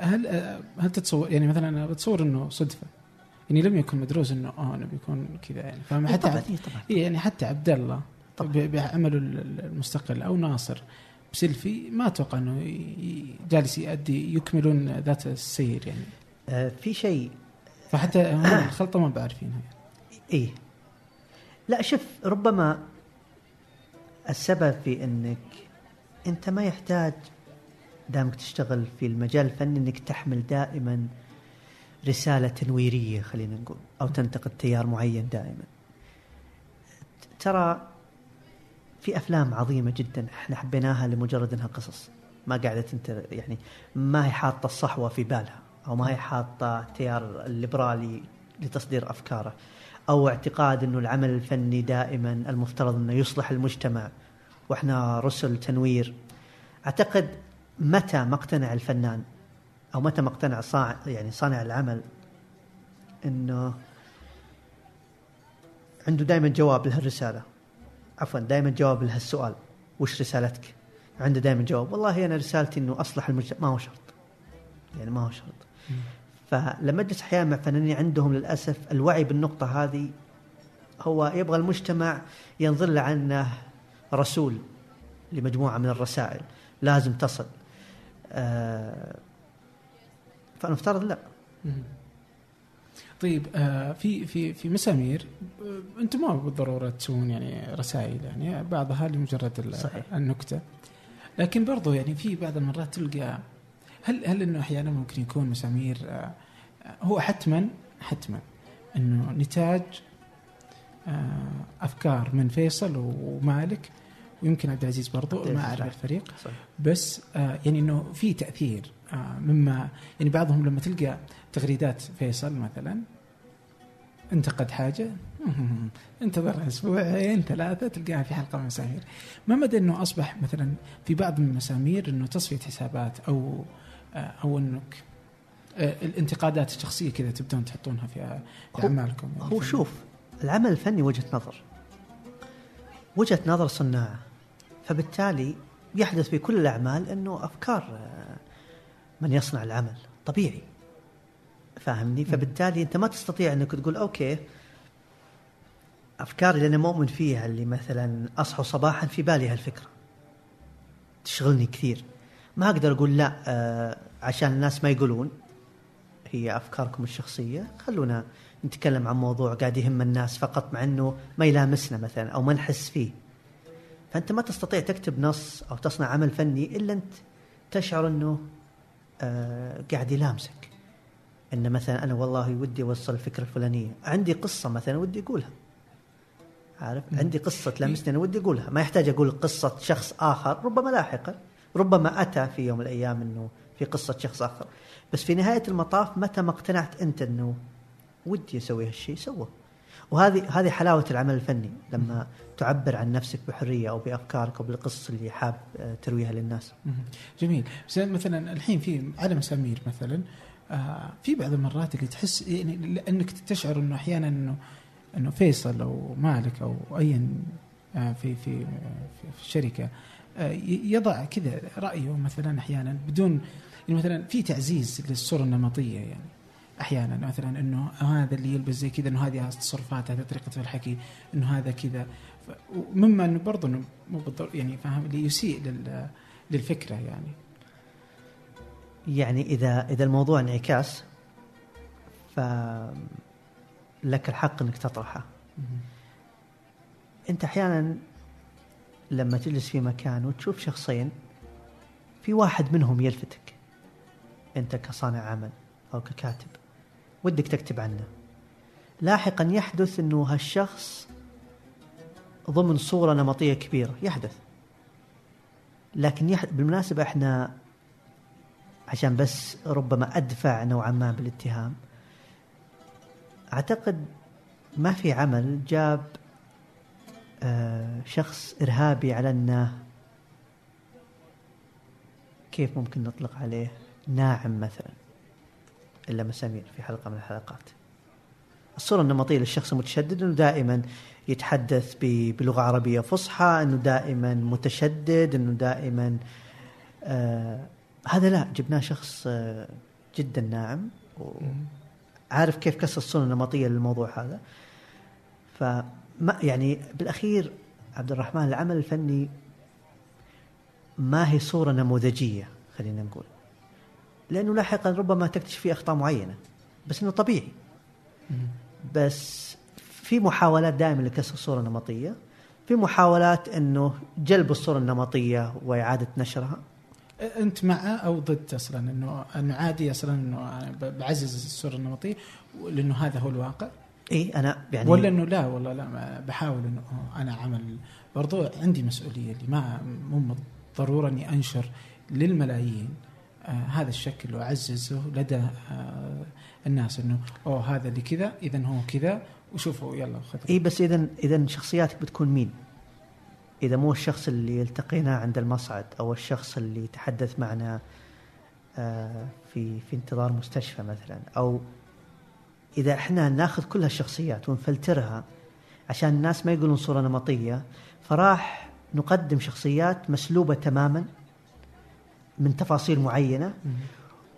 هل هل تتصور يعني مثلا أنا بتصور إنه صدفة يعني لم يكن مدروس إنه آه أنا بيكون كذا يعني، فما حتى طبعاً عبد طبعاً يعني حتى عبد الله بعمله المستقل أو ناصر بسلفي ما أتوقع إنه جالس يؤدي يكملون ذات السير يعني آه في شيء، فحتى الخلطة ما بعرفينها يعني. إيه لا شوف، ربما السبب في إنك أنت ما يحتاج دامك تشتغل في المجال الفني إنك تحمل دائما رسالة تنويرية خلينا نقول، أو تنتقد تيار معين دائما. ترى في أفلام عظيمة جدا إحنا حبيناها لمجرد إنها قصص ما قعدت أنت يعني، ما هي حاطة الصحوة في بالها أو ما هي حاطة تيار الليبرالي لتصدير أفكاره، أو اعتقاد إنه العمل الفني دائما المفترض إنه يصلح المجتمع وإحنا رسل تنوير. أعتقد متى ما اقتنع الفنان أو متى ما اقتنع صانع يعني صانع العمل إنه عنده دائما جواب لهالرسالة، عفوا دائما جواب لهالسؤال وش رسالتك، عنده دائما جواب. والله أنا رسالتي إنه أصلح المجتمع، ما هو شرط يعني ما هو شرط. فلما أجلس أحيانا مع فنانين عندهم للأسف الوعي بالنقطة هذه، هو يبغى المجتمع ينظر له عنه رسول لمجموعة من الرسائل لازم تصل آه، فأنا افترض لا. طيب آه في في في مسامير أنتم ما بالضرورة تسوون يعني رسائل يعني، بعضها لمجرد النكتة، لكن برضو يعني في بعض المرات تلقى هل هل إنه أحيانا ممكن يكون مسامير آه هو حتما حتما إنه نتاج آه أفكار من فيصل ومالك ويمكن عبد العزيز برضو ما أعرف الفريق صحيح. بس آه يعني إنه في تأثير آه مما يعني بعضهم لما تلقى تغريدات فيصل مثلا انتقد حاجة انتظر أسبوعين ثلاثة تلقاها في حلقة مسامير، ما مدى إنه أصبح مثلا في بعض من المسامير إنه تصفية حسابات أو آه أو إنك آه الانتقادات الشخصية كذا تبدون تحطونها في أعمالكم؟ هو, هو شوف العمل الفني وجهة نظر وجهة نظر صناعة، فبالتالي يحدث في كل الأعمال أنه أفكار من يصنع العمل طبيعي فاهمني، فبالتالي أنت ما تستطيع أنك تقول أوكي أفكار اللي أنا مؤمن فيها اللي مثلا أصحو صباحا في بالي هالفكرة تشغلني كثير، ما أقدر أقول لا عشان الناس ما يقولون هي أفكاركم الشخصية خلونا نتكلم عن موضوع قاعد يهم الناس فقط، مع أنه ما يلامسنا مثلا أو ما نحس فيه. فأنت ما تستطيع تكتب نص أو تصنع عمل فني إلا أنت تشعر أنه آه قاعد يلامسك، أن مثلا أنا والله ودي أوصل الفكرة الفلانية، عندي قصة مثلا ودي أقولها، عارف عندي قصة تلامسني أنا ودي أقولها، ما يحتاج أقول قصة شخص آخر، ربما لاحقا ربما أتى في يوم الأيام أنه في قصة شخص آخر، بس في نهاية المطاف متى ما اقتنعت أنت أنه ودي أسوي هالشيء سوه. وهذه هذه حلاوة العمل الفني لما تعبر عن نفسك بحرية أو بأفكارك أو بالقصة اللي حاب ترويها للناس. جميل. مثلا الحين في على مسامير مثلا آه في بعض المرات اللي تحس يعني لأنك تشعر إنه أحيانا إنه إنه فيصل أو مالك أو أي آه في, في في الشركة آه يضع كذا رأيه مثلا أحيانا بدون يعني مثلا في تعزيز للصورة النمطية يعني أحيانا مثلا إنه هذا اللي يلبس زي كذا، إنه هذه تصرفات، هذه طريقة في الحكي، إنه هذا كذا، مما إنه برضه إنه مو يعني فاهم اللي يسيء لل للفكرة يعني. يعني إذا إذا الموضوع انعكاس فلك الحق إنك تطرحه. أنت أحيانا لما تجلس في مكان وتشوف شخصين في واحد منهم يلفتك أنت كصانع عمل أو ككاتب ودك تكتب عنه، لاحقا يحدث أنه هالشخص ضمن صورة نمطية كبيرة يحدث، لكن يحدث بالمناسبة إحنا عشان بس ربما أدفع نوعا ما بالاتهام، أعتقد ما في عمل جاب شخص إرهابي على أنه كيف ممكن نطلق عليه ناعم مثلا إلا مسامير في حلقة من الحلقات. الصورة النمطية للشخص المتشدد أنه دائما يتحدث بلغة عربية فصحى، أنه دائما متشدد، أنه دائما آه هذا. لا، جبناه شخص آه جدا ناعم وعارف كيف كسر الصورة النمطية للموضوع هذا. فما يعني بالأخير عبد الرحمن العمل الفني ما هي صورة نموذجية خلينا نقول، لأنه لاحقا ربما تكتشف فيه أخطاء معينة، بس إنه طبيعي. بس في محاولات دائما لكسر الصورة النمطية، في محاولات إنه جلب الصورة النمطية وإعادة نشرها. أنت مع أو ضد أصلا إنه إنه عادي أصلا إنه بعزز الصورة النمطية لأنه هذا هو الواقع؟ إيه أنا يعني، ولا إنه لا والله لا، بحاول إنه أنا عمل برضو عندي مسؤولية اللي ما مو ضروري إني أنشر للملايين آه هذا الشكل وأعززه لدى آه الناس، إنه أو هذا اللي كذا إذا هو كذا وشوفوا يلا خذوا. إيه بس إذا إذا شخصياتك بتكون مين؟ إذا مو الشخص اللي التقيناه عند المصعد أو الشخص اللي تحدث معنا آه في في انتظار مستشفى مثلا، أو إذا إحنا ناخذ كل هالشخصيات ونفلترها عشان الناس ما يقولون صورة نمطية، فراح نقدم شخصيات مسلوبة تماما من تفاصيل معينة،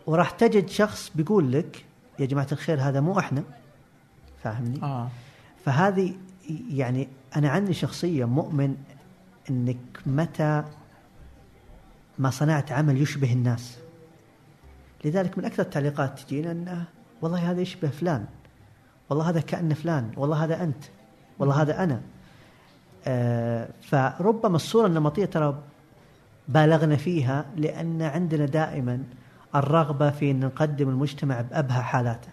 وراح تجد شخص بيقول لك يا جماعة الخير هذا مو إحنا، فاهمني؟ آه. فهذه يعني أنا عندي شخصية مؤمن أنك متى ما صنعت عمل يشبه الناس، لذلك من أكثر التعليقات تجينا أنه والله هذا يشبه فلان، والله هذا كأن فلان، والله هذا أنت، والله هذا أنا. آه فربما الصورة النمطية ترى بالغنا فيها، لأن عندنا دائما الرغبة في أن نقدم المجتمع بأبهى حالاته.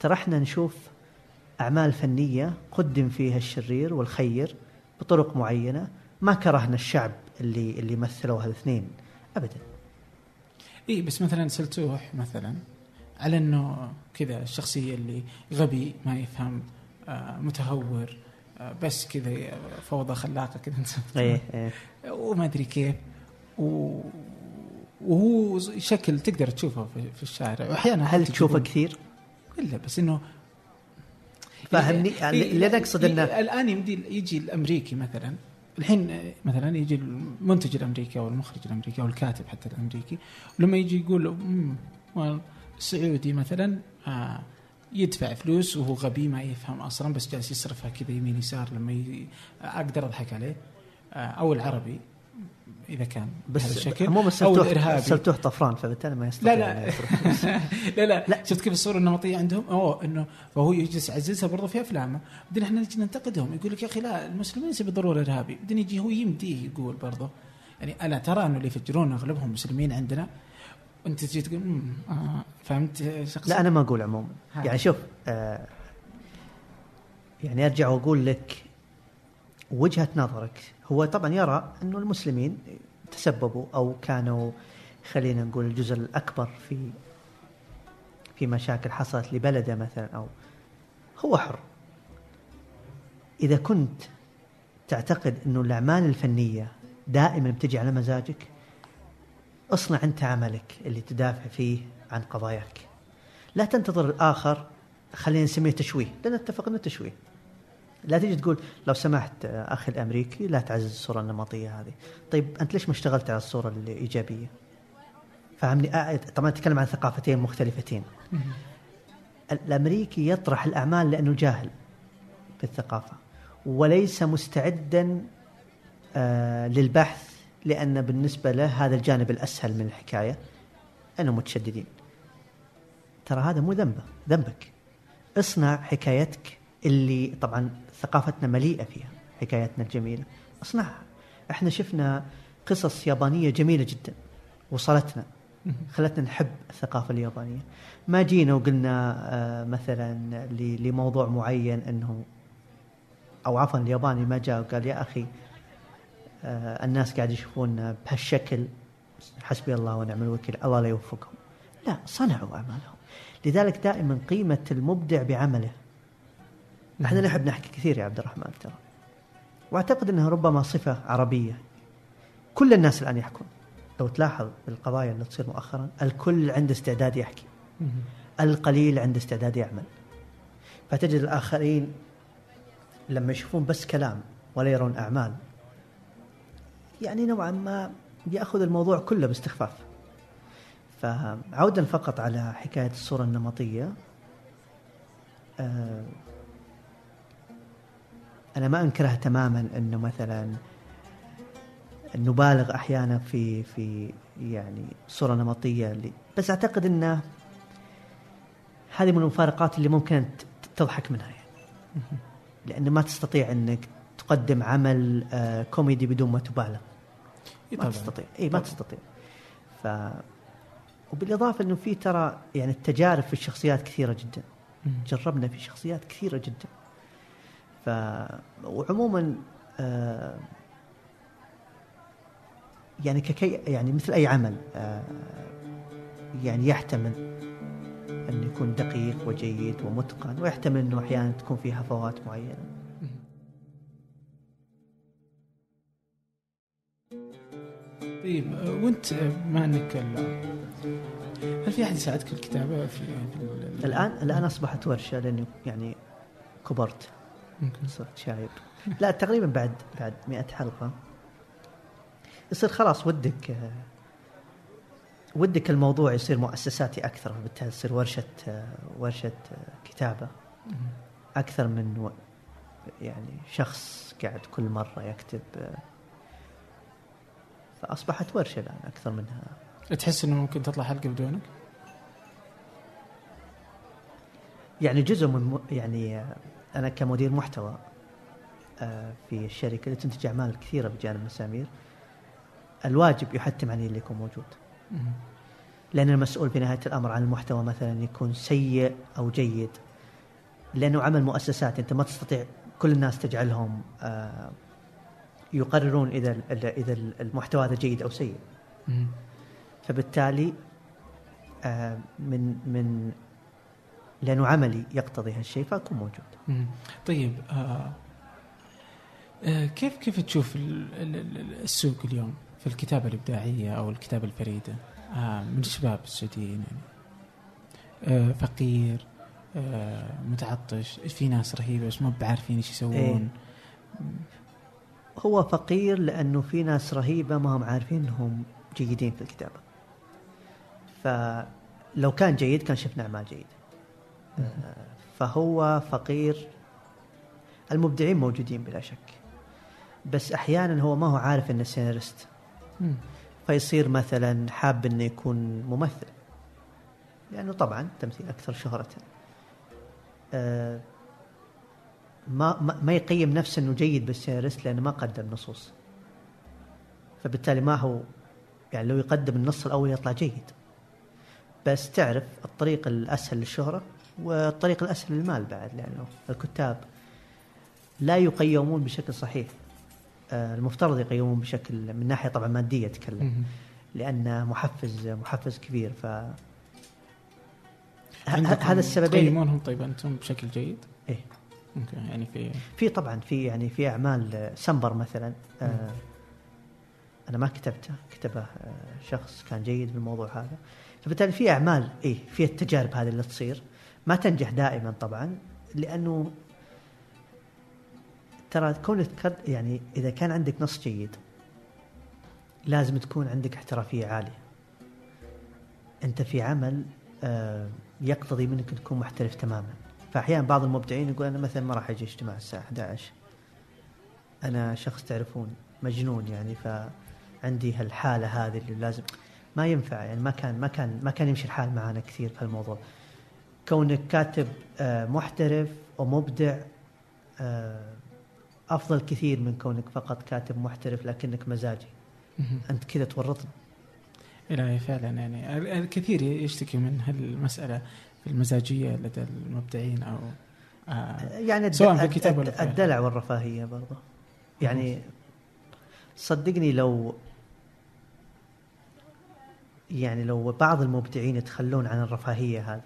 ترى احنا نشوف أعمال فنية قدم فيها الشرير والخير بطرق معينة، ما كرهنا الشعب اللي اللي مثلوها الاثنين أبدا. إيه بس مثلا سلتوح مثلا على أنه كذا الشخصية اللي غبي ما يفهم آه متهور آه بس كذا فوضى خلاقة كذا إيه إيه. وما أدري كيف، وهو شكل تقدر تشوفه في الشارع وأحيانا. هل تشوفه كثير؟ إلا بس إنه فهمني اللي أنا أقصد إنه الآن يمدي يجي الأمريكي مثلا، الحين مثلا يجي المنتج الأمريكي أو المخرج الأمريكي أو الكاتب حتى الأمريكي، ولما يجي يقول سعودي مثلا آه يدفع فلوس وهو غبي ما يفهم أصلا بس جالس يصرفها كذا يمين يسار، لما ي... أقدر أضحك عليه آه أو العربي إذا كان بس الشكل مو مسلتوح سلتوح طفران فبالتالي ما يستطيع. لا لا لا, لا لا شفت كيف الصورة النمطية عندهم أو إنه فهو يجلس عززها برضه في أفلامه. بدنا إحنا نجي ننتقدهم يقول لك يا أخي لا المسلمين ليس بالضرورة إرهابي، بدنا يجي هو يمديه يقول برضه يعني ألا ترى إنه اللي يفجرون أغلبهم مسلمين عندنا، وأنت تجي تقول أمم آه فهمت شخص. لا أنا ما أقول عموما يعني شوف آه يعني أرجع وأقول لك وجهة نظرك. هو طبعا يرى أنه المسلمين تسببوا أو كانوا خلينا نقول الجزء الأكبر في في مشاكل حصلت لبلده مثلا، أو هو حر. إذا كنت تعتقد أنه الأعمال الفنية دائما بتجي على مزاجك، أصنع أنت عملك اللي تدافع فيه عن قضاياك، لا تنتظر الآخر خلينا نسميه تشويه، لأن اتفق أنه تشويه. لا تجي تقول لو سمحت أخي الأمريكي لا تعزز الصورة النمطية هذه. طيب أنت ليش ما اشتغلت على الصورة الإيجابية؟ فهمني. طبعا نتكلم عن ثقافتين مختلفتين. الأمريكي يطرح الأعمال لأنه جاهل في الثقافة وليس مستعدا آه للبحث، لأن بالنسبة له هذا الجانب الأسهل من الحكاية أنه متشددين. ترى هذا مو ذنبه، ذنبك. اصنع حكايتك اللي طبعا ثقافتنا مليئة فيها، حكاياتنا الجميلة اصنعها. احنا شفنا قصص يابانية جميلة جدا وصلتنا، خلتنا نحب الثقافة اليابانية. ما جينا وقلنا مثلا لموضوع معين انه او عفوا الياباني ما جاء وقال يا اخي الناس قاعد يشوفوننا بهالشكل حسبي الله ونعم الوكيل الله لا يوفقهم. لا، صنعوا اعمالهم. لذلك دائما قيمة المبدع بعمله. احنا نحب نحكي كثير يا عبد الرحمن ترى، واعتقد انها ربما صفه عربيه. كل الناس الان يحكون، لو تلاحظ القضايا اللي تصير مؤخرا الكل عنده استعداد يحكي، القليل عنده استعداد يعمل. فتجد الآخرين لما يشوفون بس كلام ولا يرون أعمال يعني نوعا ما يأخذ الموضوع كله باستخفاف. فعودا فقط على حكاية الصورة النمطية، أنا ما أنكره تماما أنه مثلا نبالغ أحيانا في في يعني صورة نمطية، بس أعتقد أن هذه من المفارقات اللي ممكن تضحك منها يعني. لأن ما تستطيع أنك تقدم عمل كوميدي بدون ما تبالغ، ما تستطيع. إيه ما تستطيع. ف وبالإضافة أنه في ترى يعني التجارب في الشخصيات كثيرة جدا، جربنا في شخصيات كثيرة جدا. ف وعموما آه يعني ككي يعني مثل أي عمل آه يعني يحتمل أن يكون دقيق وجيد ومتقن، ويحتمل أنه أحيانا تكون فيه هفوات معينة. طيب وأنت ما أنك ال... هل في أحد يساعدك الكتابة في الآن؟ الآن أصبحت ورشة لأني يعني كبرت، صرت شايب. لا تقريبا بعد بعد مئة حلقة يصير خلاص ودك ودك الموضوع يصير مؤسساتي أكثر، وبالتالي يصير ورشة ورشة كتابة أكثر من يعني شخص قاعد كل مرة يكتب. فأصبحت ورشة الآن أكثر منها. تحس إنه ممكن تطلع حلقة بدونك؟ يعني جزء من م... يعني أنا كمدير محتوى في الشركة اللي تنتج أعمال كثيرة بجانب مسامير، الواجب يحتم علي اللي يكون موجود، لأن المسؤول في نهاية الأمر عن المحتوى مثلا يكون سيء أو جيد، لأنه عمل مؤسسات أنت ما تستطيع كل الناس تجعلهم يقررون إذا إذا المحتوى هذا جيد أو سيء. فبالتالي من من لأنه عملي يقتضي هالشيء فأكون موجود. طيب آه كيف كيف تشوف السوق اليوم في الكتابة الإبداعية أو الكتابة الفريدة آه من الشباب السعوديين؟ يعني آه فقير، آه متعطش، في ناس رهيبة بس ما بعرفين إيش يسوون. هو فقير لأنه في ناس رهيبة ما هم عارفين إنهم جيدين في الكتابة، فلو كان جيد كان شفنا أعمال جيدة. فهو فقير. المبدعين موجودين بلا شك، بس أحيانا هو ما هو عارف أنه سيناريست، فيصير مثلا حاب أنه يكون ممثل لأنه طبعا تمثيل أكثر شهرة. ما ما يقيم نفسه أنه جيد بالسيناريست لأنه ما قدم نصوص، فبالتالي ما هو يعني لو يقدم النص الأول يطلع جيد. بس تعرف الطريق الأسهل للشهرة والطريق الأسهل للمال بعد، لأنه الكتاب لا يقيمون بشكل صحيح. المفترض يقيمون بشكل من ناحية طبعا مادية تكلم، لأن محفز محفز كبير. ف هذا السببين يقيمونهم. طيب أنتم بشكل جيد؟ إيه يعني في في طبعا في يعني في أعمال سمبر مثلا آه أنا ما كتبته، كتبه شخص كان جيد بالموضوع هذا. فبالتالي في أعمال إيه في التجارب هذه اللي تصير ما تنجح دائما طبعا، لأنه ترى كونك يعني إذا كان عندك نص جيد لازم تكون عندك احترافية عالية. أنت في عمل يقتضي منك تكون محترف تماما. فأحيانا بعض المبدعين يقول أنا مثلا ما راح أجي اجتماع الساعة أحد عشر، أنا شخص تعرفون مجنون يعني، فعندي هالحالة هذه اللي لازم ما ينفع يعني. ما كان ما كان ما كان يمشي الحال معنا كثير في هالموضوع. كونك كاتب محترف ومبدع أفضل كثير من كونك فقط كاتب محترف لكنك مزاجي. أنت كذا تورطنا. إيه فعلا يعني الكثير يشتكي من هالمسألة في المزاجية لدى المبدعين أو آه يعني سواء في الكتاب ولا الدلع والرفاهية برضه يعني. صدقني لو يعني لو بعض المبدعين يتخلون عن الرفاهية هذه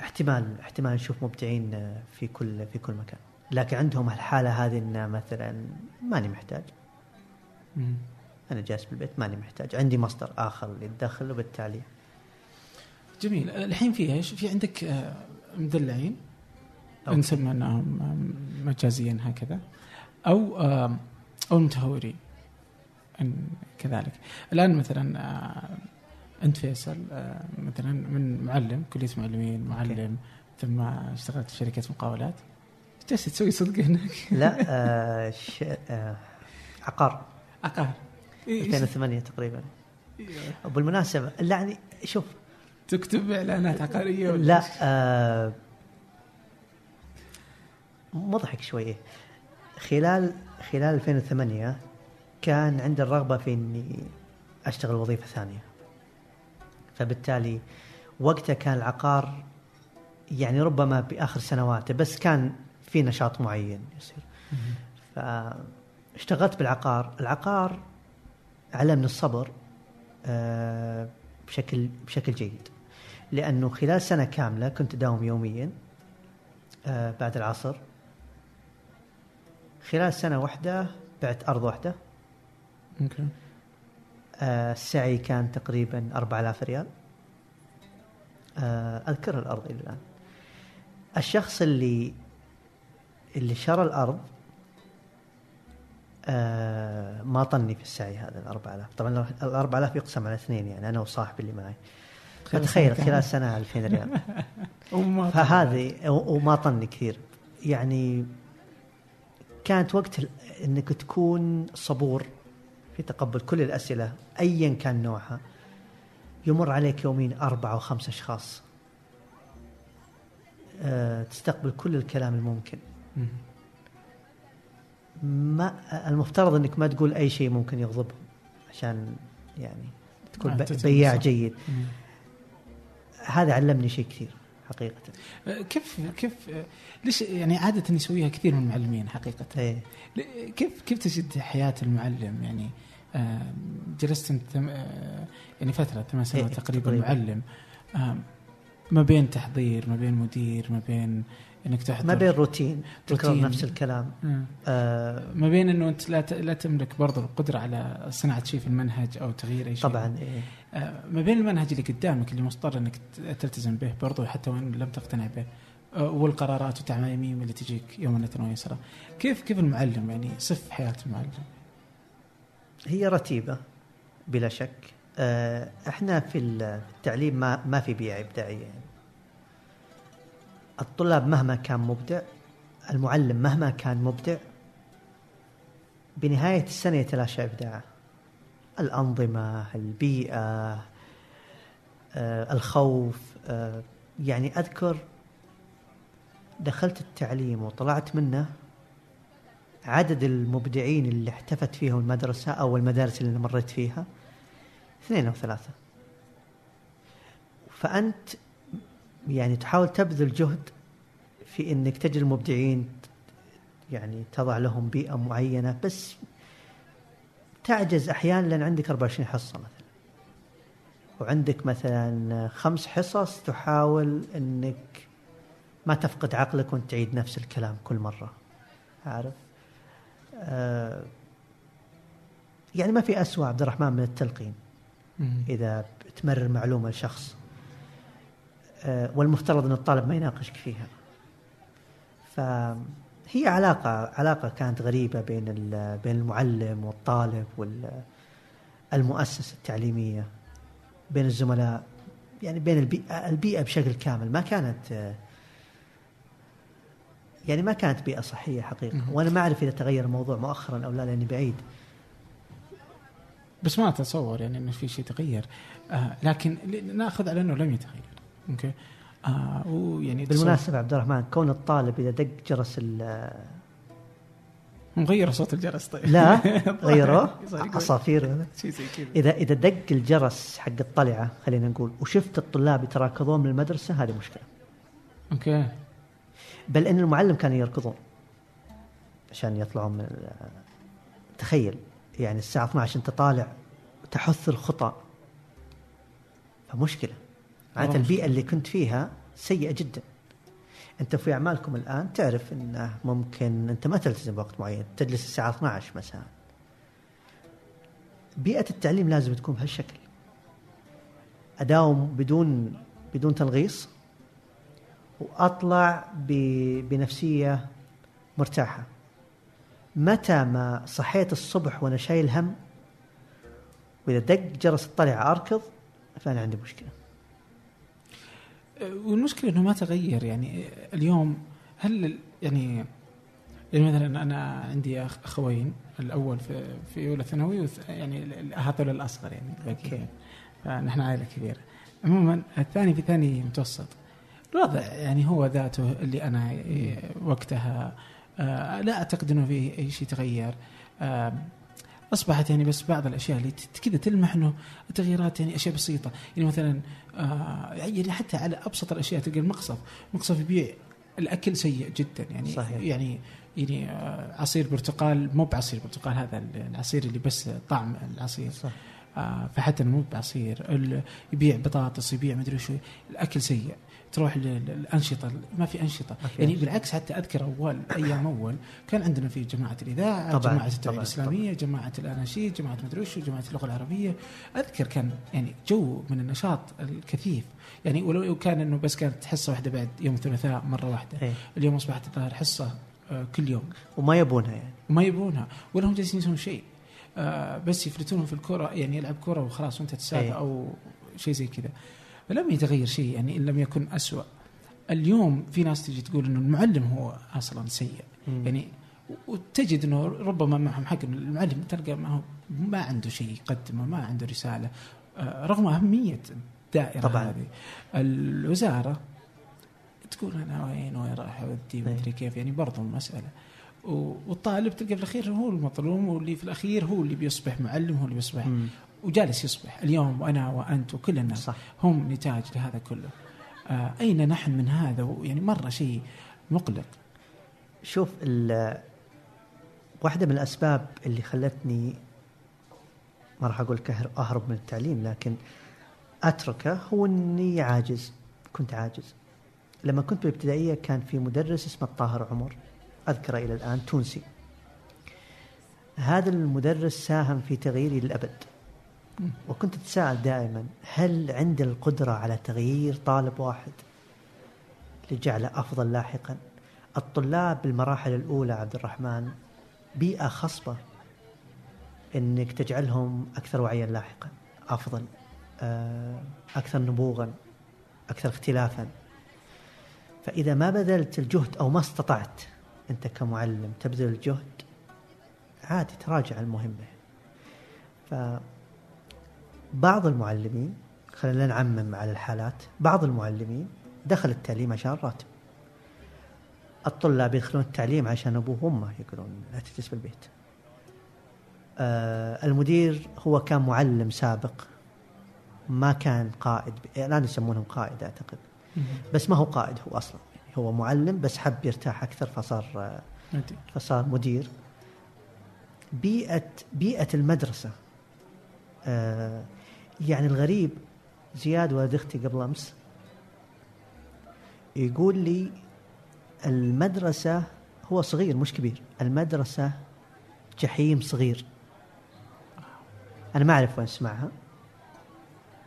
احتمال احتمال نشوف مبدعين في كل في كل مكان، لكن عندهم الحالة هذه إن مثلا ماني محتاج، أنا جالس بالبيت ماني محتاج، عندي مصدر آخر للدخل وبالتالي. جميل. الحين في إيش في عندك مدلعين نسمى أنهم مجازيا هكذا أو أو متهوري كذلك. الآن مثلا أنت فيصل مثلا من معلم كلية معلمين معلم ثم اشتغلت في شركة مقاولات، ايش تسوي صدق هناك؟ لا آه ش... آه عقار عقار ألفين وثمانية تقريبا. وبالمناسبة يعني شوف تكتب إعلانات عقارية ولا لا؟ آه مضحك شوية. خلال خلال ألفين وثمانية كان عندي الرغبة في إني أشتغل وظيفة ثانية، فبالتالي وقتها كان العقار يعني ربما بآخر سنواته بس كان في نشاط معين يصير. فاشتغلت بالعقار. العقار علمني الصبر آه بشكل بشكل جيد، لأنه خلال سنة كاملة كنت أداوم يوميا آه بعد العصر. خلال سنة واحدة بعت أرض واحدة. okay. آه السعي كان تقريبا أربعة آلاف ريال. آه أذكر الأرض إلى الآن. الشخص اللي اللي شرى الأرض آه ما طني في السعي هذا الأربعة آلاف. طبعا الأربعة آلاف يقسم على اثنين، يعني أنا وصاحبي اللي معي. تخيل خلال سنة ألفين ريال فهذه وما طني كثير. يعني كانت وقت أنك تكون صبور في تقبل كل الأسئلة أيا كان نوعها. يمر عليك يومين أربعة أو خمسة أشخاص أه تستقبل كل الكلام الممكن. ما المفترض أنك ما تقول أي شيء ممكن يغضبهم عشان يعني تكون بياع جيد. هذا علمني شيء كثير حقيقة. كيف كيف ليش يعني عادة يسويها كثير من المعلمين حقيقة؟ إيه. كيف كيف تجد حياة المعلم؟ يعني جلست يعني فترة ثمان سنوات تقريبا معلم، ما بين تحضير ما بين مدير ما بين انك تحضر ما بين روتين تكرر نفس الكلام، آه ما بين انه انت لا لا تملك برضه القدرة على صناعة شيء في المنهج او تغيير اي شيء طبعا. إيه. آه ما بين المنهج اللي قدامك اللي مضطر انك تلتزم به برضه حتى وان لم تقتنع به، آه والقرارات والتعميم اللي تجيك يوما ويسرا. كيف كيف المعلم يعني صف حياة المعلم؟ هي رتيبة بلا شك. آه احنا في التعليم ما ما في بيئة إبداعية، يعني الطلاب مهما كان مبدع المعلم مهما كان مبدع بنهاية السنة يتلاشى إبداعه. الأنظمة البيئة آه الخوف. آه يعني أذكر دخلت التعليم وطلعت منه عدد المبدعين اللي احتفت فيهم المدرسة أو المدارس اللي مريت فيها اثنين أو ثلاثة. فأنت يعني تحاول تبذل جهد في أنك تجد المبدعين، يعني تضع لهم بيئة معينة، بس تعجز أحيانا لأن عندك أربعة وعشرين حصة مثلا وعندك مثلا خمس حصص تحاول أنك ما تفقد عقلك وأنت تعيد نفس الكلام كل مرة. عارف آه يعني ما في أسوأ عبد الرحمن من التلقين إذا تمرر معلومة لشخص آه والمفترض أن الطالب ما يناقشك فيها. فهي علاقة علاقة كانت غريبة بين بين المعلم والطالب والمؤسسة التعليمية بين الزملاء، يعني بين البيئة, البيئة بشكل كامل. ما كانت آه يعني ما كانت بيئة صحية حقيقة. وأنا ما أعرف إذا تغير الموضوع مؤخرا أو لا لأني بعيد، بس ما أتصور يعني إنه في شيء تغير. آه لكن نأخذ على إنه لم يتغير. أوكي. آه ويعني بالمناسبة عبد الرحمن كون الطالب إذا دق جرس ال مغير صوت الجرس طيب لا غيره عصافير إذا إذا دق الجرس حق الطلعة خلينا نقول وشفت الطلاب يتراكضون من المدرسة هذه مشكلة. أوكي. بل إن المعلم كان يركضون عشان يطلعون من ال... تخيل يعني الساعة اثني عشر أنت طالع وتحث الخطأ، فمشكلة. معناتها البيئة اللي كنت فيها سيئة جدا. أنت في أعمالكم الآن تعرف إنه ممكن أنت ما تلتزم بوقت معين، تجلس الساعة اثني عشر مثلا. بيئة التعليم لازم تكون بهالشكل. أداوم بدون بدون تنغيص وأطلع بنفسية مرتاحة. متى ما صحيت الصبح وأنا شايل هم وإذا دق جرس الطلعة أركض فأنا عندي مشكلة. والمشكلة أنه ما تغير. يعني اليوم هل يعني يعني مثلا أنا عندي أخوين، الأول في أولى ثانوي، يعني هذول الأصغر يعني okay. فنحن عائلة كبيرة. عموما الثاني في ثاني متوسط، الوضع يعني هو ذاته اللي أنا وقتها لا أعتقد أنه فيه أي شيء تغير. أصبحت يعني بس بعض الأشياء اللي كذا تلمح أنه التغييرات يعني أشياء بسيطة. يعني مثلا يعني حتى على أبسط الأشياء تلقى المقصف مقصف يبيع الأكل سيء جدا يعني صحيح. يعني يعني عصير برتقال مو بعصير برتقال، هذا العصير اللي بس طعم العصير صح. فحتى مو بعصير، يبيع بطاطس، يبيع مدري شو، الأكل سيء. تروح للأنشطة ما في أنشطة أكيد. يعني بالعكس حتى أذكر أول أيام أول كان عندنا في جماعة الإذاعة، جماعة التوعية الإسلامية طبعاً. جماعة الأناشيد، جماعة مدروش، جماعة اللغة العربية. أذكر كان يعني جو من النشاط الكثيف يعني، ولو كان إنه بس كانت حصة واحدة بعد يوم الثلاثاء مرة واحدة هي. اليوم أصبحت الظاهر حصة كل يوم وما يبونها يعني وما يبونها ولا هم جالسين يسوون شيء، بس يفلتونهم في الكرة يعني يلعب كرة وخلاص وأنت تساعد أو شيء زي كذا. لم يتغير شيء يعني إن لم يكن أسوأ. اليوم في ناس تجي تقول إنه المعلم هو أصلاً سيء مم. يعني وتجد إنه ربما معهم حق، إنه المعلم تلقى معه ما عنده شيء يقدمه، ما عنده رسالة رغم أهمية الدائرة طبعاً. هذه الوزارة تقول أنا وين وين راح ودي مدري كيف، يعني برضو المسألة. والطالب تلقى في الأخير هو المظلوم، واللي في الأخير هو اللي بيصبح معلم، هو اللي بيصبح مم. وجالس يصبح اليوم وأنا وأنت وكل الناس صح. هم نتاج لهذا كله. آه أين نحن من هذا؟ يعني مرة شيء مقلق. شوف، واحدة من الأسباب اللي خلتني ما راح أقول أهرب من التعليم لكن أتركه هو أني عاجز. كنت عاجز لما كنت بالابتدائية. كان في مدرس اسمه الطاهر عمر، أذكره إلى الآن، تونسي. هذا المدرس ساهم في تغييري للأبد، وكنت أتساءل دائما هل عند القدرة على تغيير طالب واحد لجعله أفضل لاحقا؟ الطلاب بالمراحل الأولى عبد الرحمن بيئة خصبة أنك تجعلهم أكثر وعيا لاحقا، أفضل، أكثر نبوغا، أكثر اختلافا. فإذا ما بذلت الجهد أو ما استطعت أنت كمعلم تبذل الجهد عادي تراجع المهمة. ف بعض المعلمين، خلينا نعمم على الحالات، بعض المعلمين دخل التعليم عشان راتب، الطلاب يدخلون التعليم عشان أبوه وأمه يقولون لا تجلس في البيت. آه المدير هو كان معلم سابق، ما كان قائد، الآن يسمونهم قائد أعتقد، بس ما هو قائد، هو أصلا يعني هو معلم بس حب يرتاح أكثر فصار فصار مدير. بيئة بيئة المدرسة آه يعني الغريب، زياد ولد اختي قبل امس يقول لي المدرسه، هو صغير مش كبير، المدرسه جحيم صغير. انا ما اعرف وين اسمعها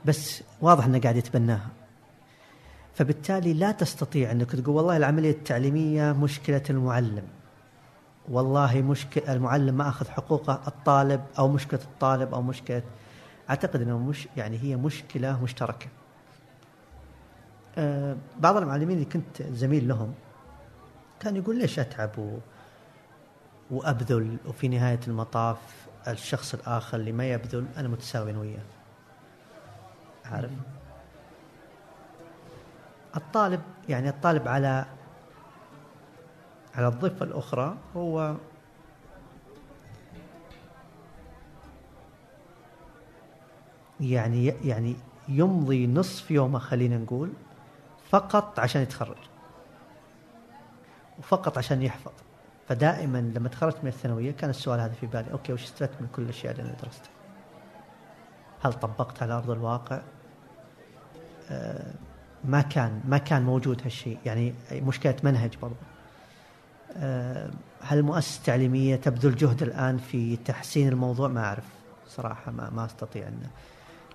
بس واضح انه قاعد يتبناها. فبالتالي لا تستطيع انك تقول والله العمليه التعليميه مشكله المعلم، والله مشكله المعلم ما اخذ حقوقه، الطالب او مشكله الطالب او مشكله. أعتقد أنه مش يعني هي مشكلة مشتركة. أه بعض المعلمين اللي كنت زميل لهم كان يقول ليش أتعب وأبذل وفي نهاية المطاف الشخص الآخر اللي ما يبذل أنا متساوي وياه. عارف الطالب، يعني الطالب على على الضفة الأخرى هو يعني يعني يمضي نصف يومه خلينا نقول فقط عشان يتخرج وفقط عشان يحفظ. فدائما لما تخرجت من الثانوية كان السؤال هذا في بالي، أوكي وش استفدت من كل الأشياء اللي أنا درستها؟ هل طبقتها على أرض الواقع؟ آه ما كان ما كان موجود هالشيء. يعني مشكلة منهج برضه. آه هل مؤسسة تعليمية تبذل جهد الآن في تحسين الموضوع؟ ما أعرف صراحة، ما ما استطيع أن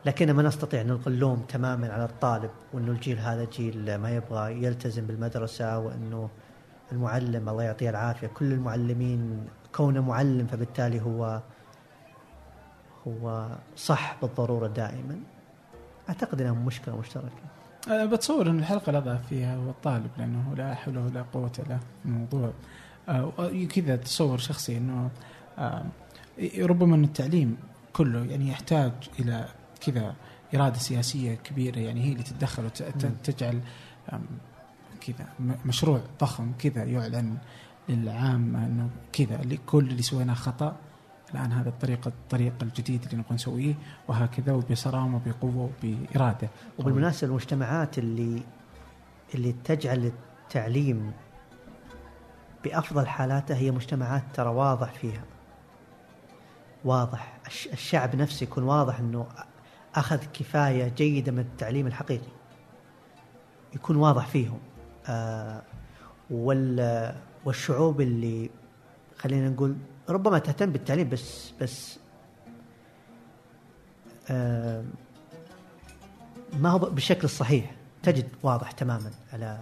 لكن ما نستطيع أن نلقي اللوم تماما على الطالب، وأنه الجيل هذا جيل ما يبغى يلتزم بالمدرسة، وأنه المعلم الله يعطيه العافية كل المعلمين كونه معلم فبالتالي هو هو صح بالضرورة دائما. أعتقد أنها مشكلة مشتركة. أه بتصور أن الحلقة الأضعف فيها هو الطالب، لأنه لا حول ولا قوة إلا الموضوع. أه كذا تصور شخصي أنه أه ربما أن التعليم كله يعني يحتاج إلى كذا إرادة سياسية كبيرة، يعني هي اللي تتدخل وتجعل كذا مشروع ضخم كذا يعلن للعام أنه كذا اللي كل اللي سويناه خطأ، الآن هذا الطريقة الطريقة الجديدة اللي نبغى نسويه، وهكذا وبصرامة وبقوة وبإرادة. وبالمناسبة المجتمعات اللي اللي تجعل التعليم بأفضل حالاته هي مجتمعات ترى واضح فيها، واضح الشعب نفسه يكون واضح أنه أخذ كفاية جيدة من التعليم الحقيقي، يكون واضح فيهم. آه والشعوب اللي خلينا نقول ربما تهتم بالتعليم بس بس آه ما هو بالشكل الصحيح، تجد واضح تماما على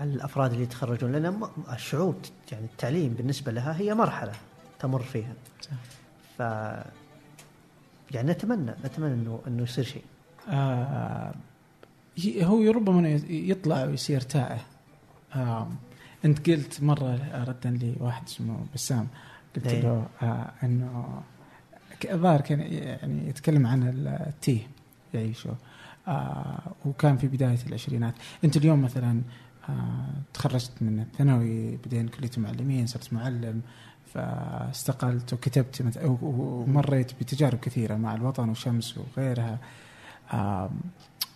على الأفراد اللي يتخرجون، لأن الشعوب يعني التعليم بالنسبة لها هي مرحلة تمر فيها. ف يعني نتمنى نتمنى انه انه يصير شيء. آه هو ربما يطلع ويصير تائه. آه انت قلت مره ردا لي واحد اسمه بسام، قلت له آه انه الظاهر كان يعني يتكلم عن التيه يعيشه، آه وكان في بدايه العشرينات. انت اليوم مثلا آه تخرجت من الثانوي، بعدين كليه معلمين، صرت معلم، فاستقلت وكتبت ومريت بتجارب كثيرة مع الوطن وشمس وغيرها،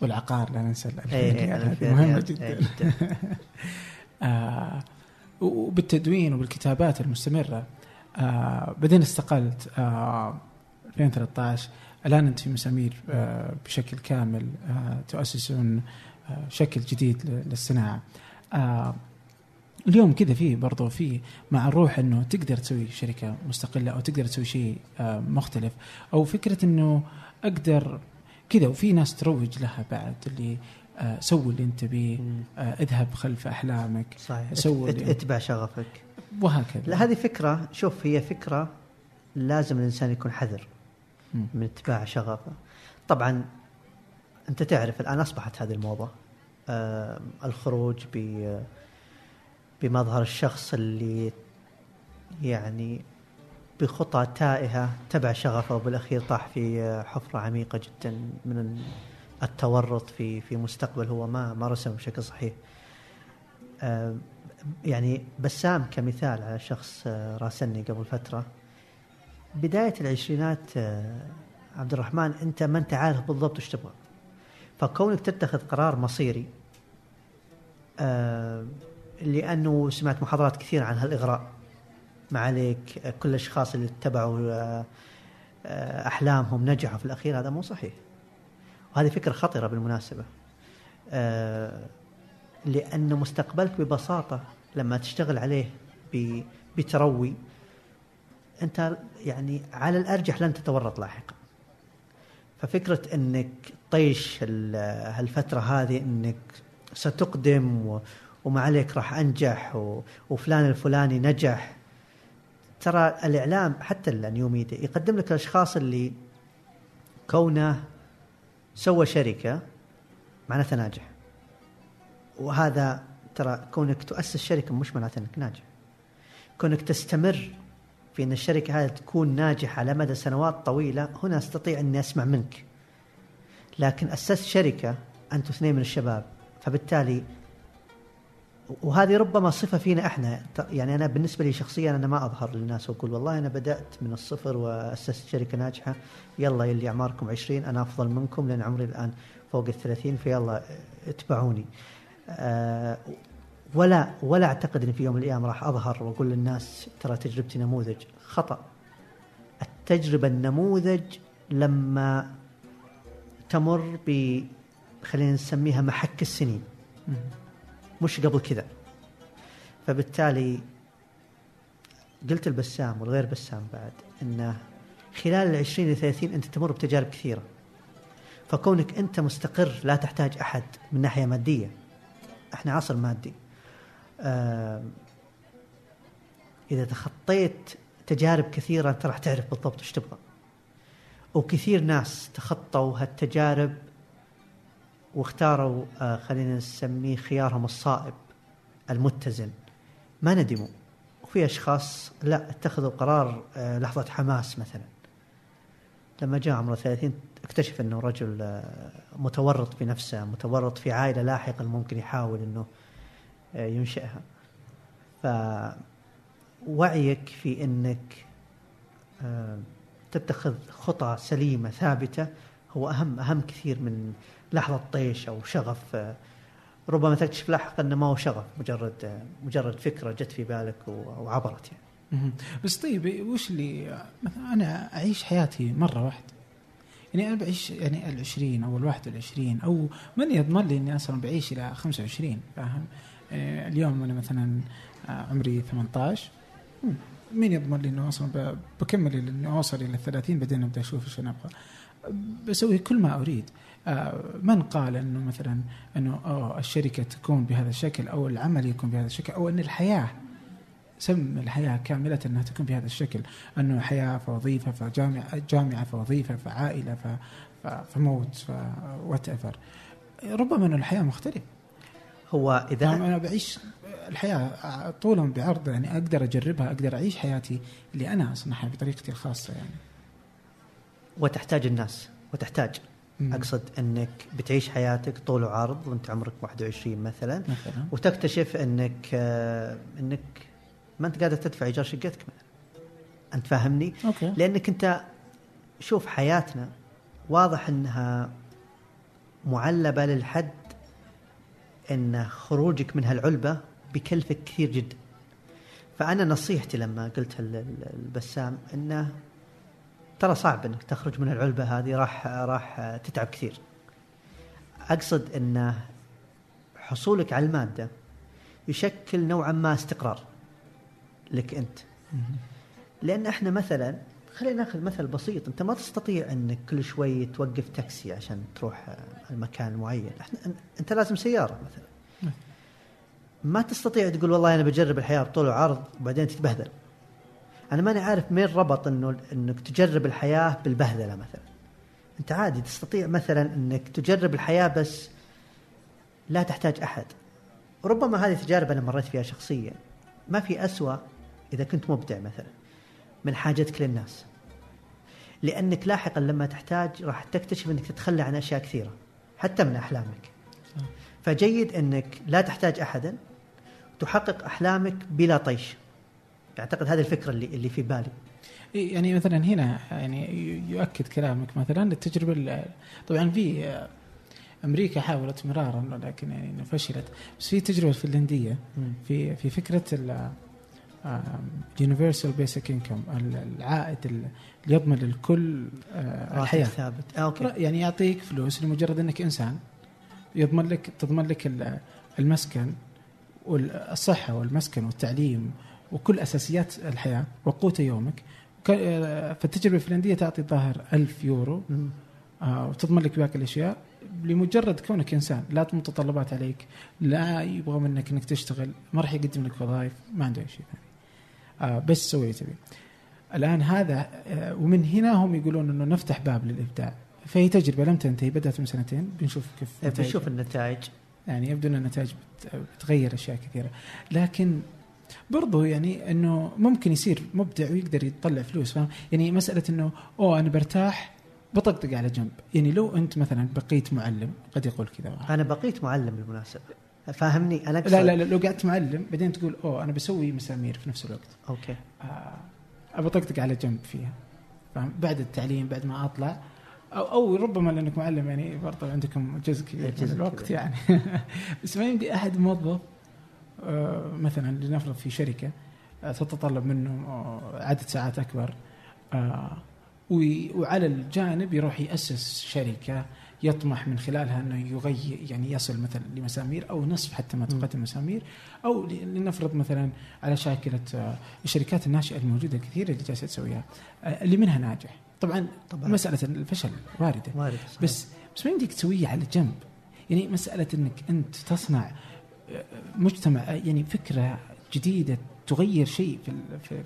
والعقار لا ننسى الألفينية مهمة جدا، وبالتدوين وبالكتابات المستمرة. بعدين استقلت ألفين وثلاثة عشر، الآن أنت في مسامير بشكل كامل، تؤسسون شكل جديد للصناعة. اليوم كذا فيه برضو فيه مع الروح أنه تقدر تسوي شركة مستقلة أو تقدر تسوي شيء مختلف، أو فكرة أنه أقدر كذا، وفي ناس تروج لها بعد اللي سوي اللي أنت بيه، اذهب خلف أحلامك، سوي اتبع شغفك وهكذا. لا هذه فكرة، شوف هي فكرة لازم الإنسان يكون حذر من اتباع شغفه. طبعا أنت تعرف الآن أصبحت هذه الموضة، آه الخروج ب بمظهر الشخص اللي يعني بخطى تائهة تبع شغفه، وبالأخير طاح في حفرة عميقة جدا من التورط في في مستقبل هو ما ما رسمه بشكل صحيح. يعني بسام كمثال على شخص راسلني قبل فترة، بداية العشرينات عبد الرحمن، أنت ما أنت عارف بالضبط وش تبغى، فكونك تتخذ قرار مصيري، لأنه سمعت محاضرات كثيرة عن هالإغراء، ما عليك كل الأشخاص اللي اتبعوا أحلامهم نجحوا في الأخير، هذا مو صحيح، وهذه فكرة خطيرة بالمناسبة، لأن مستقبلك ببساطة لما تشتغل عليه بتروي أنت يعني على الأرجح لن تتورط لاحقا. ففكرة أنك طيش هالفترة هذه أنك ستقدم و وما عليك راح أنجح وفلان الفلاني نجح، ترى الإعلام حتى النيو ميديا يقدم لك الأشخاص اللي كونه سوى شركة معناته ناجح، وهذا ترى كونك تؤسس شركة مش معناته أنك ناجح، كونك تستمر في أن الشركة هذه تكون ناجحة على مدى سنوات طويلة، هنا أستطيع أني أسمع منك. لكن أسست شركة أنتوا اثنين من الشباب، فبالتالي وهذه ربما صفة فينا احنا، يعني انا بالنسبة لي شخصيا انا ما اظهر للناس واقول والله انا بدأت من الصفر واسست شركة ناجحة، يلا يلي اعماركم عشرين انا افضل منكم لان عمري الان فوق الثلاثين، فيلا اتبعوني. أه ولا ولا اعتقد ان في يوم من الايام راح اظهر واقول للناس ترى تجربتي نموذج، خطأ. التجربة النموذج لما تمر ب خلينا نسميها محك السنين مش قبل كذا. فبالتالي قلت البسام والغير بسام بعد أنه خلال العشرين لثلاثين أنت تمر بتجارب كثيرة، فكونك أنت مستقر لا تحتاج أحد من ناحية مادية، احنا عصر مادي، آه إذا تخطيت تجارب كثيرة أنت راح تعرف بالضبط إيش تبغى. وكثير ناس تخطوا هالتجارب واختاروا آه خلينا نسميه خيارهم الصائب المتزن، ما ندموا. وفي أشخاص لا اتخذوا قرار آه لحظة حماس، مثلا لما جاء عمره ثلاثين اكتشف أنه رجل آه متورط في نفسه، متورط في عائلة لاحقا ممكن يحاول أنه آه ينشئها. فوعيك في أنك آه تتخذ خطة سليمة ثابتة هو أهم أهم كثير من لحظة طيش أو شغف. ربما تكتشف لاحقا أنه ما هو شغف، مجرد مجرد فكرة جت في بالك وعبرت يعني. بس طيب وش اللي مثلا أنا أعيش حياتي مرة واحدة، يعني أنا بعيش يعني العشرين أو الواحد والعشرين، أو من يضمن لي إني أصلا بعيش إلى خمسة وعشرين؟ فاهم؟ اليوم أنا مثلا عمري ثمانتاش، مين يضمن لي إنه أصلا بكمل إنه أوصل إلى الثلاثين بعدين أبدأ أشوف إيش أنا أبغى، بسوي كل ما أريد. آه من قال أنه مثلا أنه أوه الشركة تكون بهذا الشكل أو العمل يكون بهذا الشكل، أو أن الحياة سم الحياة كاملة أنها تكون بهذا الشكل، أنه حياة فوظيفة فجامعة جامعة فوظيفة فعائلة فموت وتأثر. ربما أن الحياة مختلف، هو إذا أنا بعيش الحياة طولا بعرض يعني أقدر أجربها، أقدر أعيش حياتي اللي أنا أصنعها بطريقتي الخاصة يعني. وتحتاج الناس وتحتاج مم. أقصد أنك بتعيش حياتك طول وعرض وانت عمرك واحد وعشرين مثلا, مثلاً. وتكتشف أنك آه أنك ما أنت قادر تدفع إيجار شقتك، أنت فاهمني؟ أوكي. لأنك أنت شوف حياتنا واضح أنها معلبة للحد أن خروجك من هالعلبة بكلفك كثير جدا. فأنا نصيحتي لما قلت البسام أنه ترى صعب أنك تخرج من العلبة هذه، راح راح تتعب كثير. أقصد أن حصولك على المادة يشكل نوعا ما استقرار لك أنت، لأن إحنا مثلا خلينا نأخذ مثل بسيط، أنت ما تستطيع أنك كل شوي توقف تاكسي عشان تروح المكان المعين، إحنا أنت لازم سيارة مثلا. ما تستطيع تقول والله أنا بجرب الحياة بطول وعرض وبعدين تتبهدل. أنا ماني عارف مين ربط إنه إنك تجرب الحياة بالبهدلة مثلا. أنت عادي تستطيع مثلا إنك تجرب الحياة بس لا تحتاج أحد. ربما هذه تجارب أنا مريت فيها شخصيا. ما في أسوأ إذا كنت مبدع مثلا من حاجتك للناس، لأنك لاحقا لما تحتاج راح تكتشف إنك تتخلى عن أشياء كثيرة حتى من أحلامك. فجيد إنك لا تحتاج أحدا، تحقق أحلامك بلا طيش. أعتقد هذه الفكرة اللي اللي في بالي يعني. مثلا هنا يعني يؤكد كلامك مثلا التجربة. طبعا في أمريكا حاولت مرارا لكن يعني فشلت، بس في تجربة فنلندية في في فكرة الuniversal basic income، العائد اللي يضمن للكل الحياة ثابت. يعني يعطيك فلوس لمجرد أنك إنسان، يضمن لك تضمن لك المسكن والصحة والمسكن والتعليم وكل أساسيات الحياة وقوت يومك. فالتجربة الفنلندية تعطي الظاهر ألف يورو آه وتضمن لك باقي الأشياء لمجرد كونك إنسان. لا متطلبات عليك، لا يبغى منك إنك تشتغل، ما رح يقدم لك وظائف، ما عنده شيء ثاني آه بس سوي تبي الآن هذا. آه ومن هنا هم يقولون إنه نفتح باب للإبداع. فهي تجربة لم تنتهي، بدأت من سنتين، بنشوف كيف بنشوف النتائج. يعني يبدو أن النتائج بتغير أشياء كثيرة، لكن برضو يعني أنه ممكن يصير مبدع ويقدر يطلع فلوس. فاهم يعني مسألة أنه أوه أنا برتاح بطقطق على جنب. يعني لو أنت مثلا بقيت معلم قد يقول كذا، أنا بقيت معلم بالمناسبة، فاهمني؟ أنا لا, لا لا لو قعدت معلم بعدين تقول أوه أنا بسوي مسامير في نفس الوقت، أوكي آه بطقطق على جنب فيها، فاهم؟ بعد التعليم بعد ما أطلع أو, أو ربما لأنك معلم يعني برضو عندكم جزء من الوقت يعني بس ما يمدي أحد موظف آه مثلا لنفرض في شركة آه تتطلب منه آه عدد ساعات أكبر آه وعلى الجانب يروح يأسس شركة يطمح من خلالها أنه يغير يعني يصل مثلا لمسامير أو نصف حتى منطقة المسامير، أو لنفرض مثلا على شاكلة الشركات الناشئة الموجودة الكثيرة اللي جالسة تسويها اللي منها ناجح. طبعا, طبعاً. مسألة الفشل واردة وارد، بس بس ما يمديك تسويه على جنب، يعني مسألة أنك أنت تصنع مجتمع يعني فكرة جديدة تغير شيء في في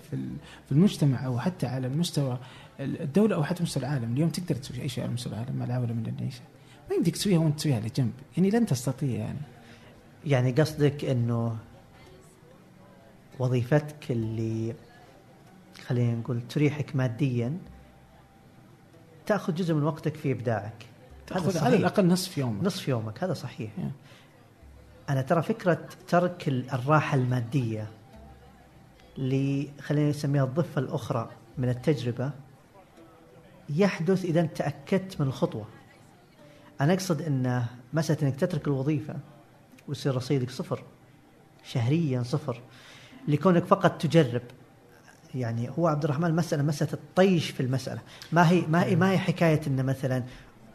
في المجتمع أو حتى على المستوى الدولة أو حتى مستوى العالم. اليوم تقدر تسوي أي شيء على مستوى العالم، ما العولة من النيشة ما يمديك تسويها وأنت تسويها على جنب، يعني لن تستطيع. يعني يعني قصدك إنه وظيفتك اللي خلينا نقول تريحك ماديا تأخذ جزء من وقتك في إبداعك، تأخذ على الأقل نصف يومك. نصف يومك هذا صحيح. yeah. أنا ترى فكرة ترك الراحة المادية اللي خلينا نسميها الضفة الأخرى من التجربة يحدث إذا تأكدت من الخطوة. أنا أقصد أنه مسألة أنك تترك الوظيفة ويصير رصيدك صفر شهريا، صفر، لكونك فقط تجرب. يعني هو عبد الرحمن مسألة مسألة الطيش في المسألة، ما هي ما هي ما هي حكاية أنه مثلا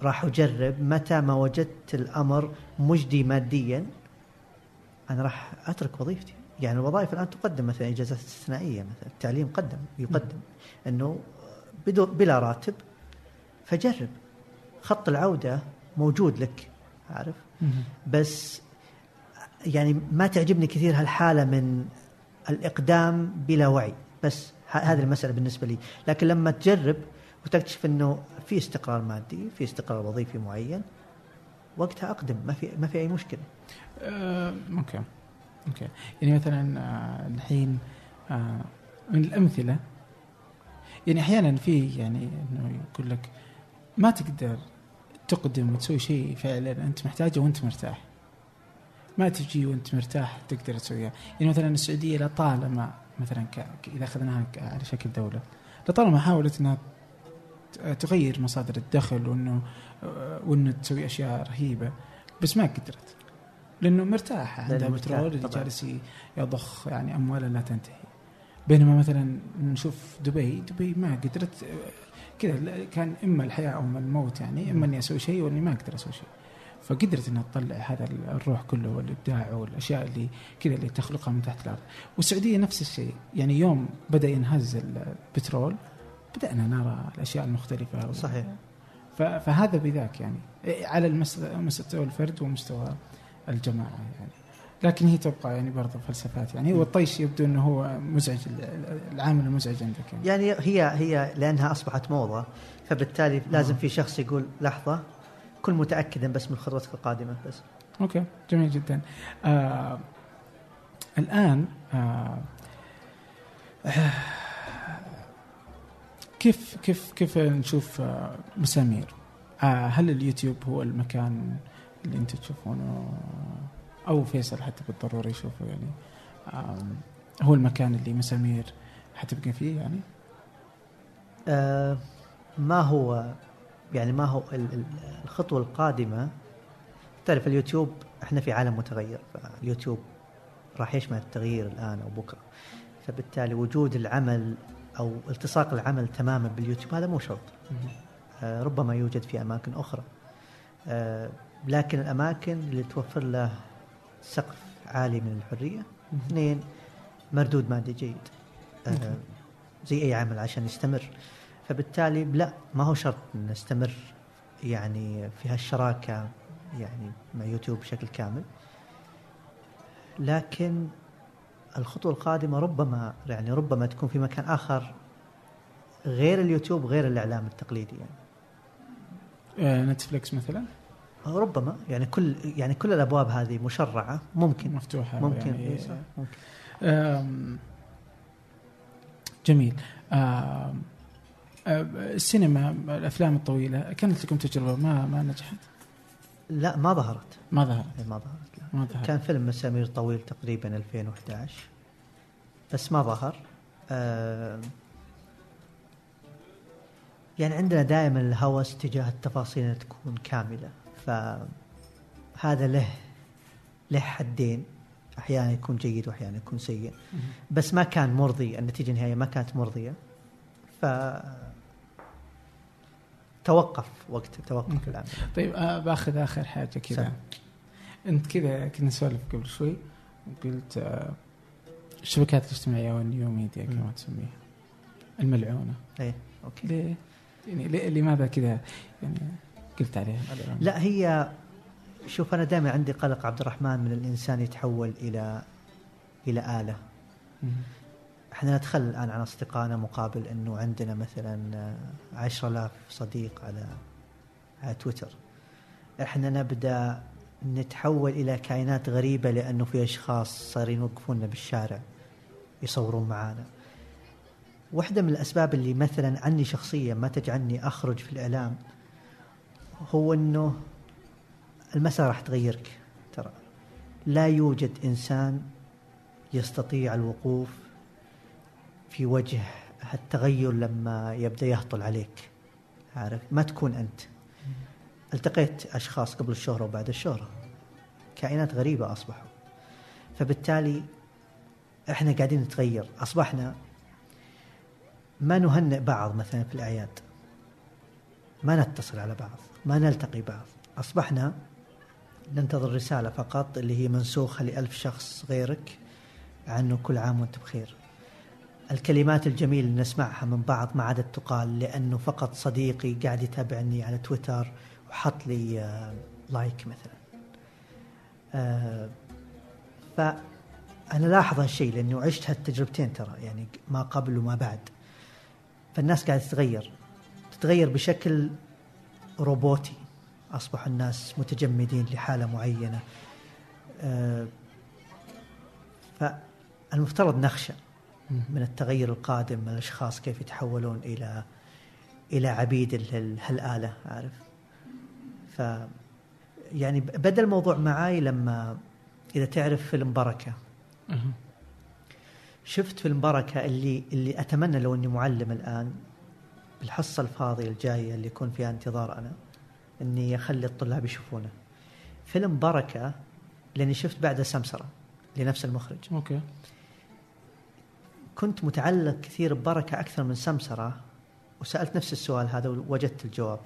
راح أجرب متى ما وجدت الأمر مجدي ماديا أنا راح أترك وظيفتي. يعني الوظائف الآن تقدم مثلا إجازات استثنائية، مثلا التعليم قدم يقدم أنه بدون بلا راتب، فجرب خط العودة موجود لك، عارف. بس يعني ما تعجبني كثير هالحالة من الإقدام بلا وعي، بس هذه المسألة بالنسبة لي. لكن لما تجرب وتكتشف أنه في استقرار مادي، في استقرار وظيفي معين، وقتها أقدم، ما في ما في أي مشكلة. أه ممكن أوكي. يعني مثلا آه الحين آه من الأمثلة، يعني أحيانا في يعني إنه يقول لك ما تقدر تقدم وتسوي شيء فعلا أنت محتاجه وأنت مرتاح، ما تجي وأنت مرتاح تقدر تسويها. يعني مثلا السعودية لطالما مثلا إذا أخذناها على شكل دولة، لطالما حاولت أنها تغير مصادر الدخل وأنه وأنه تسوي أشياء رهيبة، بس ما قدرت لأنه مرتاحة، عندها بترول اللي جالس يضخ يعني أموالا لا تنتهي. بينما مثلا نشوف دبي، دبي ما قدرت كذا، كان إما الحياة أو الموت، يعني إما أني أسوي شيء وإني ما أقدر أسوي شيء، فقدرت أن أطلع هذا الروح كله والإبداع والأشياء اللي كذا اللي تخلقها من تحت الأرض. والسعودية نفس الشيء، يعني يوم بدأ ينهز البترول بدأنا نرى الأشياء المختلفة. صحيح. فهذا بذاك يعني على المستوى الفرد ومستوى الجماعة يعني، لكن هي تبقى يعني برضه فلسفات يعني. والطيش يبدو أنه هو مزعج، العامل المزعج عندك يعني. يعني هي هي لأنها أصبحت موضة، فبالتالي لازم آه. في شخص يقول لحظة، كل متأكدا بس من خطوتك القادمة بس. أوكي جميل جدا. آه الآن آه آه كيف كيف كيف نشوف آه مسامير؟ آه هل اليوتيوب هو المكان اللي انتم تشوفونه، او فيصل حتى بالضرورة يشوفه يعني هو المكان اللي مسامير حتبقى فيه يعني؟ آه ما هو يعني ما هو الخطوة القادمة؟ تعرف اليوتيوب احنا في عالم متغير، اليوتيوب راح يشمل التغيير الآن او بكرة، فبالتالي وجود العمل او التصاق العمل تماما باليوتيوب هذا مو شرط. آه ربما يوجد في اماكن اخرى، آه لكن الأماكن اللي توفر له سقف عالي من الحرية، اثنين مردود مادي جيد آه زي أي عمل عشان يستمر، فبالتالي لا ما هو شرط نستمر يعني في هالشراكة يعني مع يوتيوب بشكل كامل. لكن الخطوة القادمة ربما يعني ربما تكون في مكان آخر غير اليوتيوب، غير الإعلام التقليدي يعني. آه نتفليكس مثلاً ربما يعني كل يعني كل الأبواب هذه مشرعة ممكن مفتوحة ممكن يعني إيه ممكن. آم جميل. آم السينما الأفلام الطويلة كانت لكم تجربة ما ما نجحت؟ لا ما ظهرت ما ظهرت ما ظهرت, لا. ما ظهرت. كان فيلم مسامير طويل تقريبا ألفين وإحدى عشر بس ما ظهر. يعني عندنا دائما الهوس تجاه التفاصيل تكون كاملة، فهذا له له حدين، أحيانا يكون جيد وأحيانا يكون سيء، بس ما كان مرضي. النتيجة النهائية ما كانت مرضية، ف توقف وقت توقف العمل. طيب آه باخذ آخر حاجة كذا. أنت كذا كنا نسولف قبل شوي قلت آه الشبكات الاجتماعية والنيو ميديا كما تسميها الملعونة. إيه أوكي. ليه يعني لماذا كذا يعني قلت عليها؟ لا هي شوف أنا دائما عندي قلق عبد الرحمن من الإنسان يتحول إلى إلى آلة. مم. احنا ندخل الآن عن أصدقائنا مقابل أنه عندنا مثلا عشرة آلاف صديق على على تويتر. احنا نبدأ نتحول إلى كائنات غريبة لأنه في أشخاص صارين يوقفوننا بالشارع يصورون معانا. واحدة من الأسباب اللي مثلا عني شخصيا ما تجعلني أخرج في الإعلام هو أنه المسألة راح تغيرك. ترى لا يوجد إنسان يستطيع الوقوف في وجه التغير لما يبدأ يهطل عليك، عارف؟ ما تكون أنت. التقيت أشخاص قبل الشهرة وبعد الشهرة، كائنات غريبة أصبحوا. فبالتالي إحنا قاعدين نتغير، أصبحنا ما نهنئ بعض مثلا في الأعياد، ما نتصل على بعض، ما نلتقي بعض، أصبحنا ننتظر رسالة فقط اللي هي منسوخة لألف شخص غيرك عنه كل عام وانت بخير. الكلمات الجميلة اللي نسمعها من بعض ما عادت تقال لأنه فقط صديقي قاعد يتابعني على تويتر وحط لي لايك مثلا. فأنا لاحظ هالشيء لأنه عشت هالتجربتين ترى، يعني ما قبل وما بعد. فالناس قاعدة تتغير تتغير بشكل روبوتي، أصبح الناس متجمدين لحالة معينة. فالمفترض نخشى من التغير القادم، من الأشخاص كيف يتحولون إلى إلى عبيد هالآلة، عارف؟ ف يعني بدأ الموضوع معاي لما إذا تعرف فيلم بركة، شفت فيلم بركة اللي اللي أتمنى لو إني معلم الآن بالحصة الفاضية الجاية اللي يكون فيها انتظار أنا إني أخلي الطلاب يشوفونه. فيلم بركة لأني شفت بعد سمسرة لنفس المخرج. أوكي. كنت متعلق كثير ببركة أكثر من سمسرة، وسألت نفس السؤال هذا ووجدت الجواب.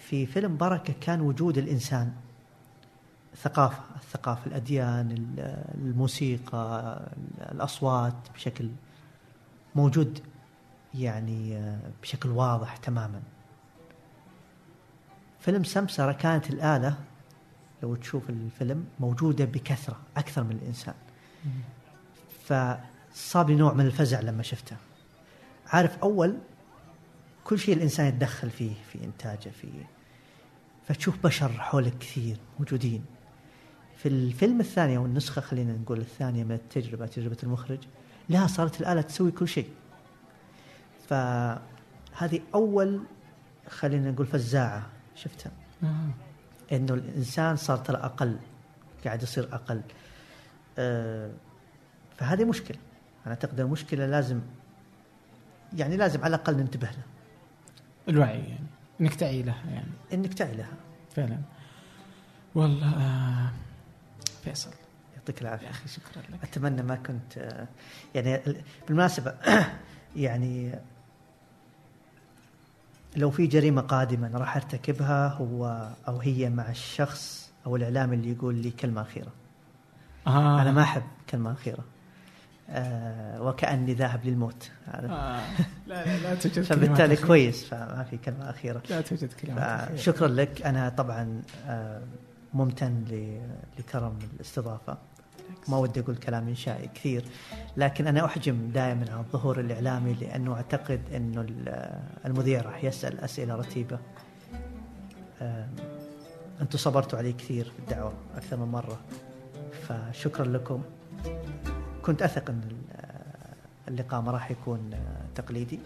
في فيلم بركة كان وجود الإنسان، ثقافة الثقافة الأديان الموسيقى الأصوات بشكل موجود يعني بشكل واضح تماما. فيلم سمسرة كانت الآلة لو تشوف الفيلم موجودة بكثرة أكثر من الإنسان، فصاب لي نوع من الفزع لما شفته. عارف أول كل شيء الإنسان يتدخل فيه في إنتاجه فيه، فتشوف بشر حولك كثير موجودين. في الفيلم الثاني أو النسخة خلينا نقول الثانية من التجربة تجربة المخرج لها صارت الآلة تسوي كل شيء. فهذه أول خلينا نقول فزاعة شفتها، إنه الإنسان صار ترى أقل، قاعد يصير أقل. أه فهذه مشكلة. أنا أعتقد المشكلة لازم يعني لازم على الأقل ننتبه لها، الوعي يعني إنك تعي لها، يعني إنك تعي لها فعلا. والله آه فيصل يعطيك العافية أخي، شكرا لك. أتمنى ما كنت آه يعني بالمناسبة يعني لو في جريمة قادمة راح ارتكبها هو أو هي مع الشخص أو الإعلام اللي يقول لي كلمة أخيرة. آه. أنا ما أحب كلمة أخيرة، آه وكأني ذاهب للموت. آه. لا لا لا توجد. فبالتالي كويس فما في كلمة أخيرة، لا توجد كلمة أخيرة. شكرا لك. أنا طبعا آه ممتن لكرم الاستضافة، ما ودي أقول كلام إنشائي كثير، لكن أنا أحجم دائما عن الظهور الإعلامي لأنه أعتقد أنه المذيع راح يسأل أسئلة رتيبة. آه أنتم صبرتوا علي كثير في الدعوة أكثر من مرة، فشكرا لكم. كنت أثق أن اللقاء ما راح يكون تقليدي،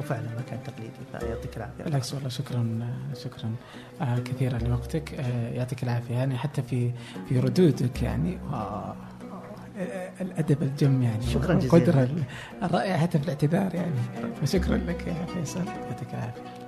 وفعلا ما كان تقليدي، فيعطيك العافية. بالعكس والله، شكرا شكرا آه كثيرا لوقتك. آه يعطيك العافية. يعني حتى في في ردودك يعني آه الأدب الجم يعني، شكرا جزيلا، القدرة الرائعة حتى في الاعتذار يعني. شكرا لك يا فيصل، يعطيك العافية.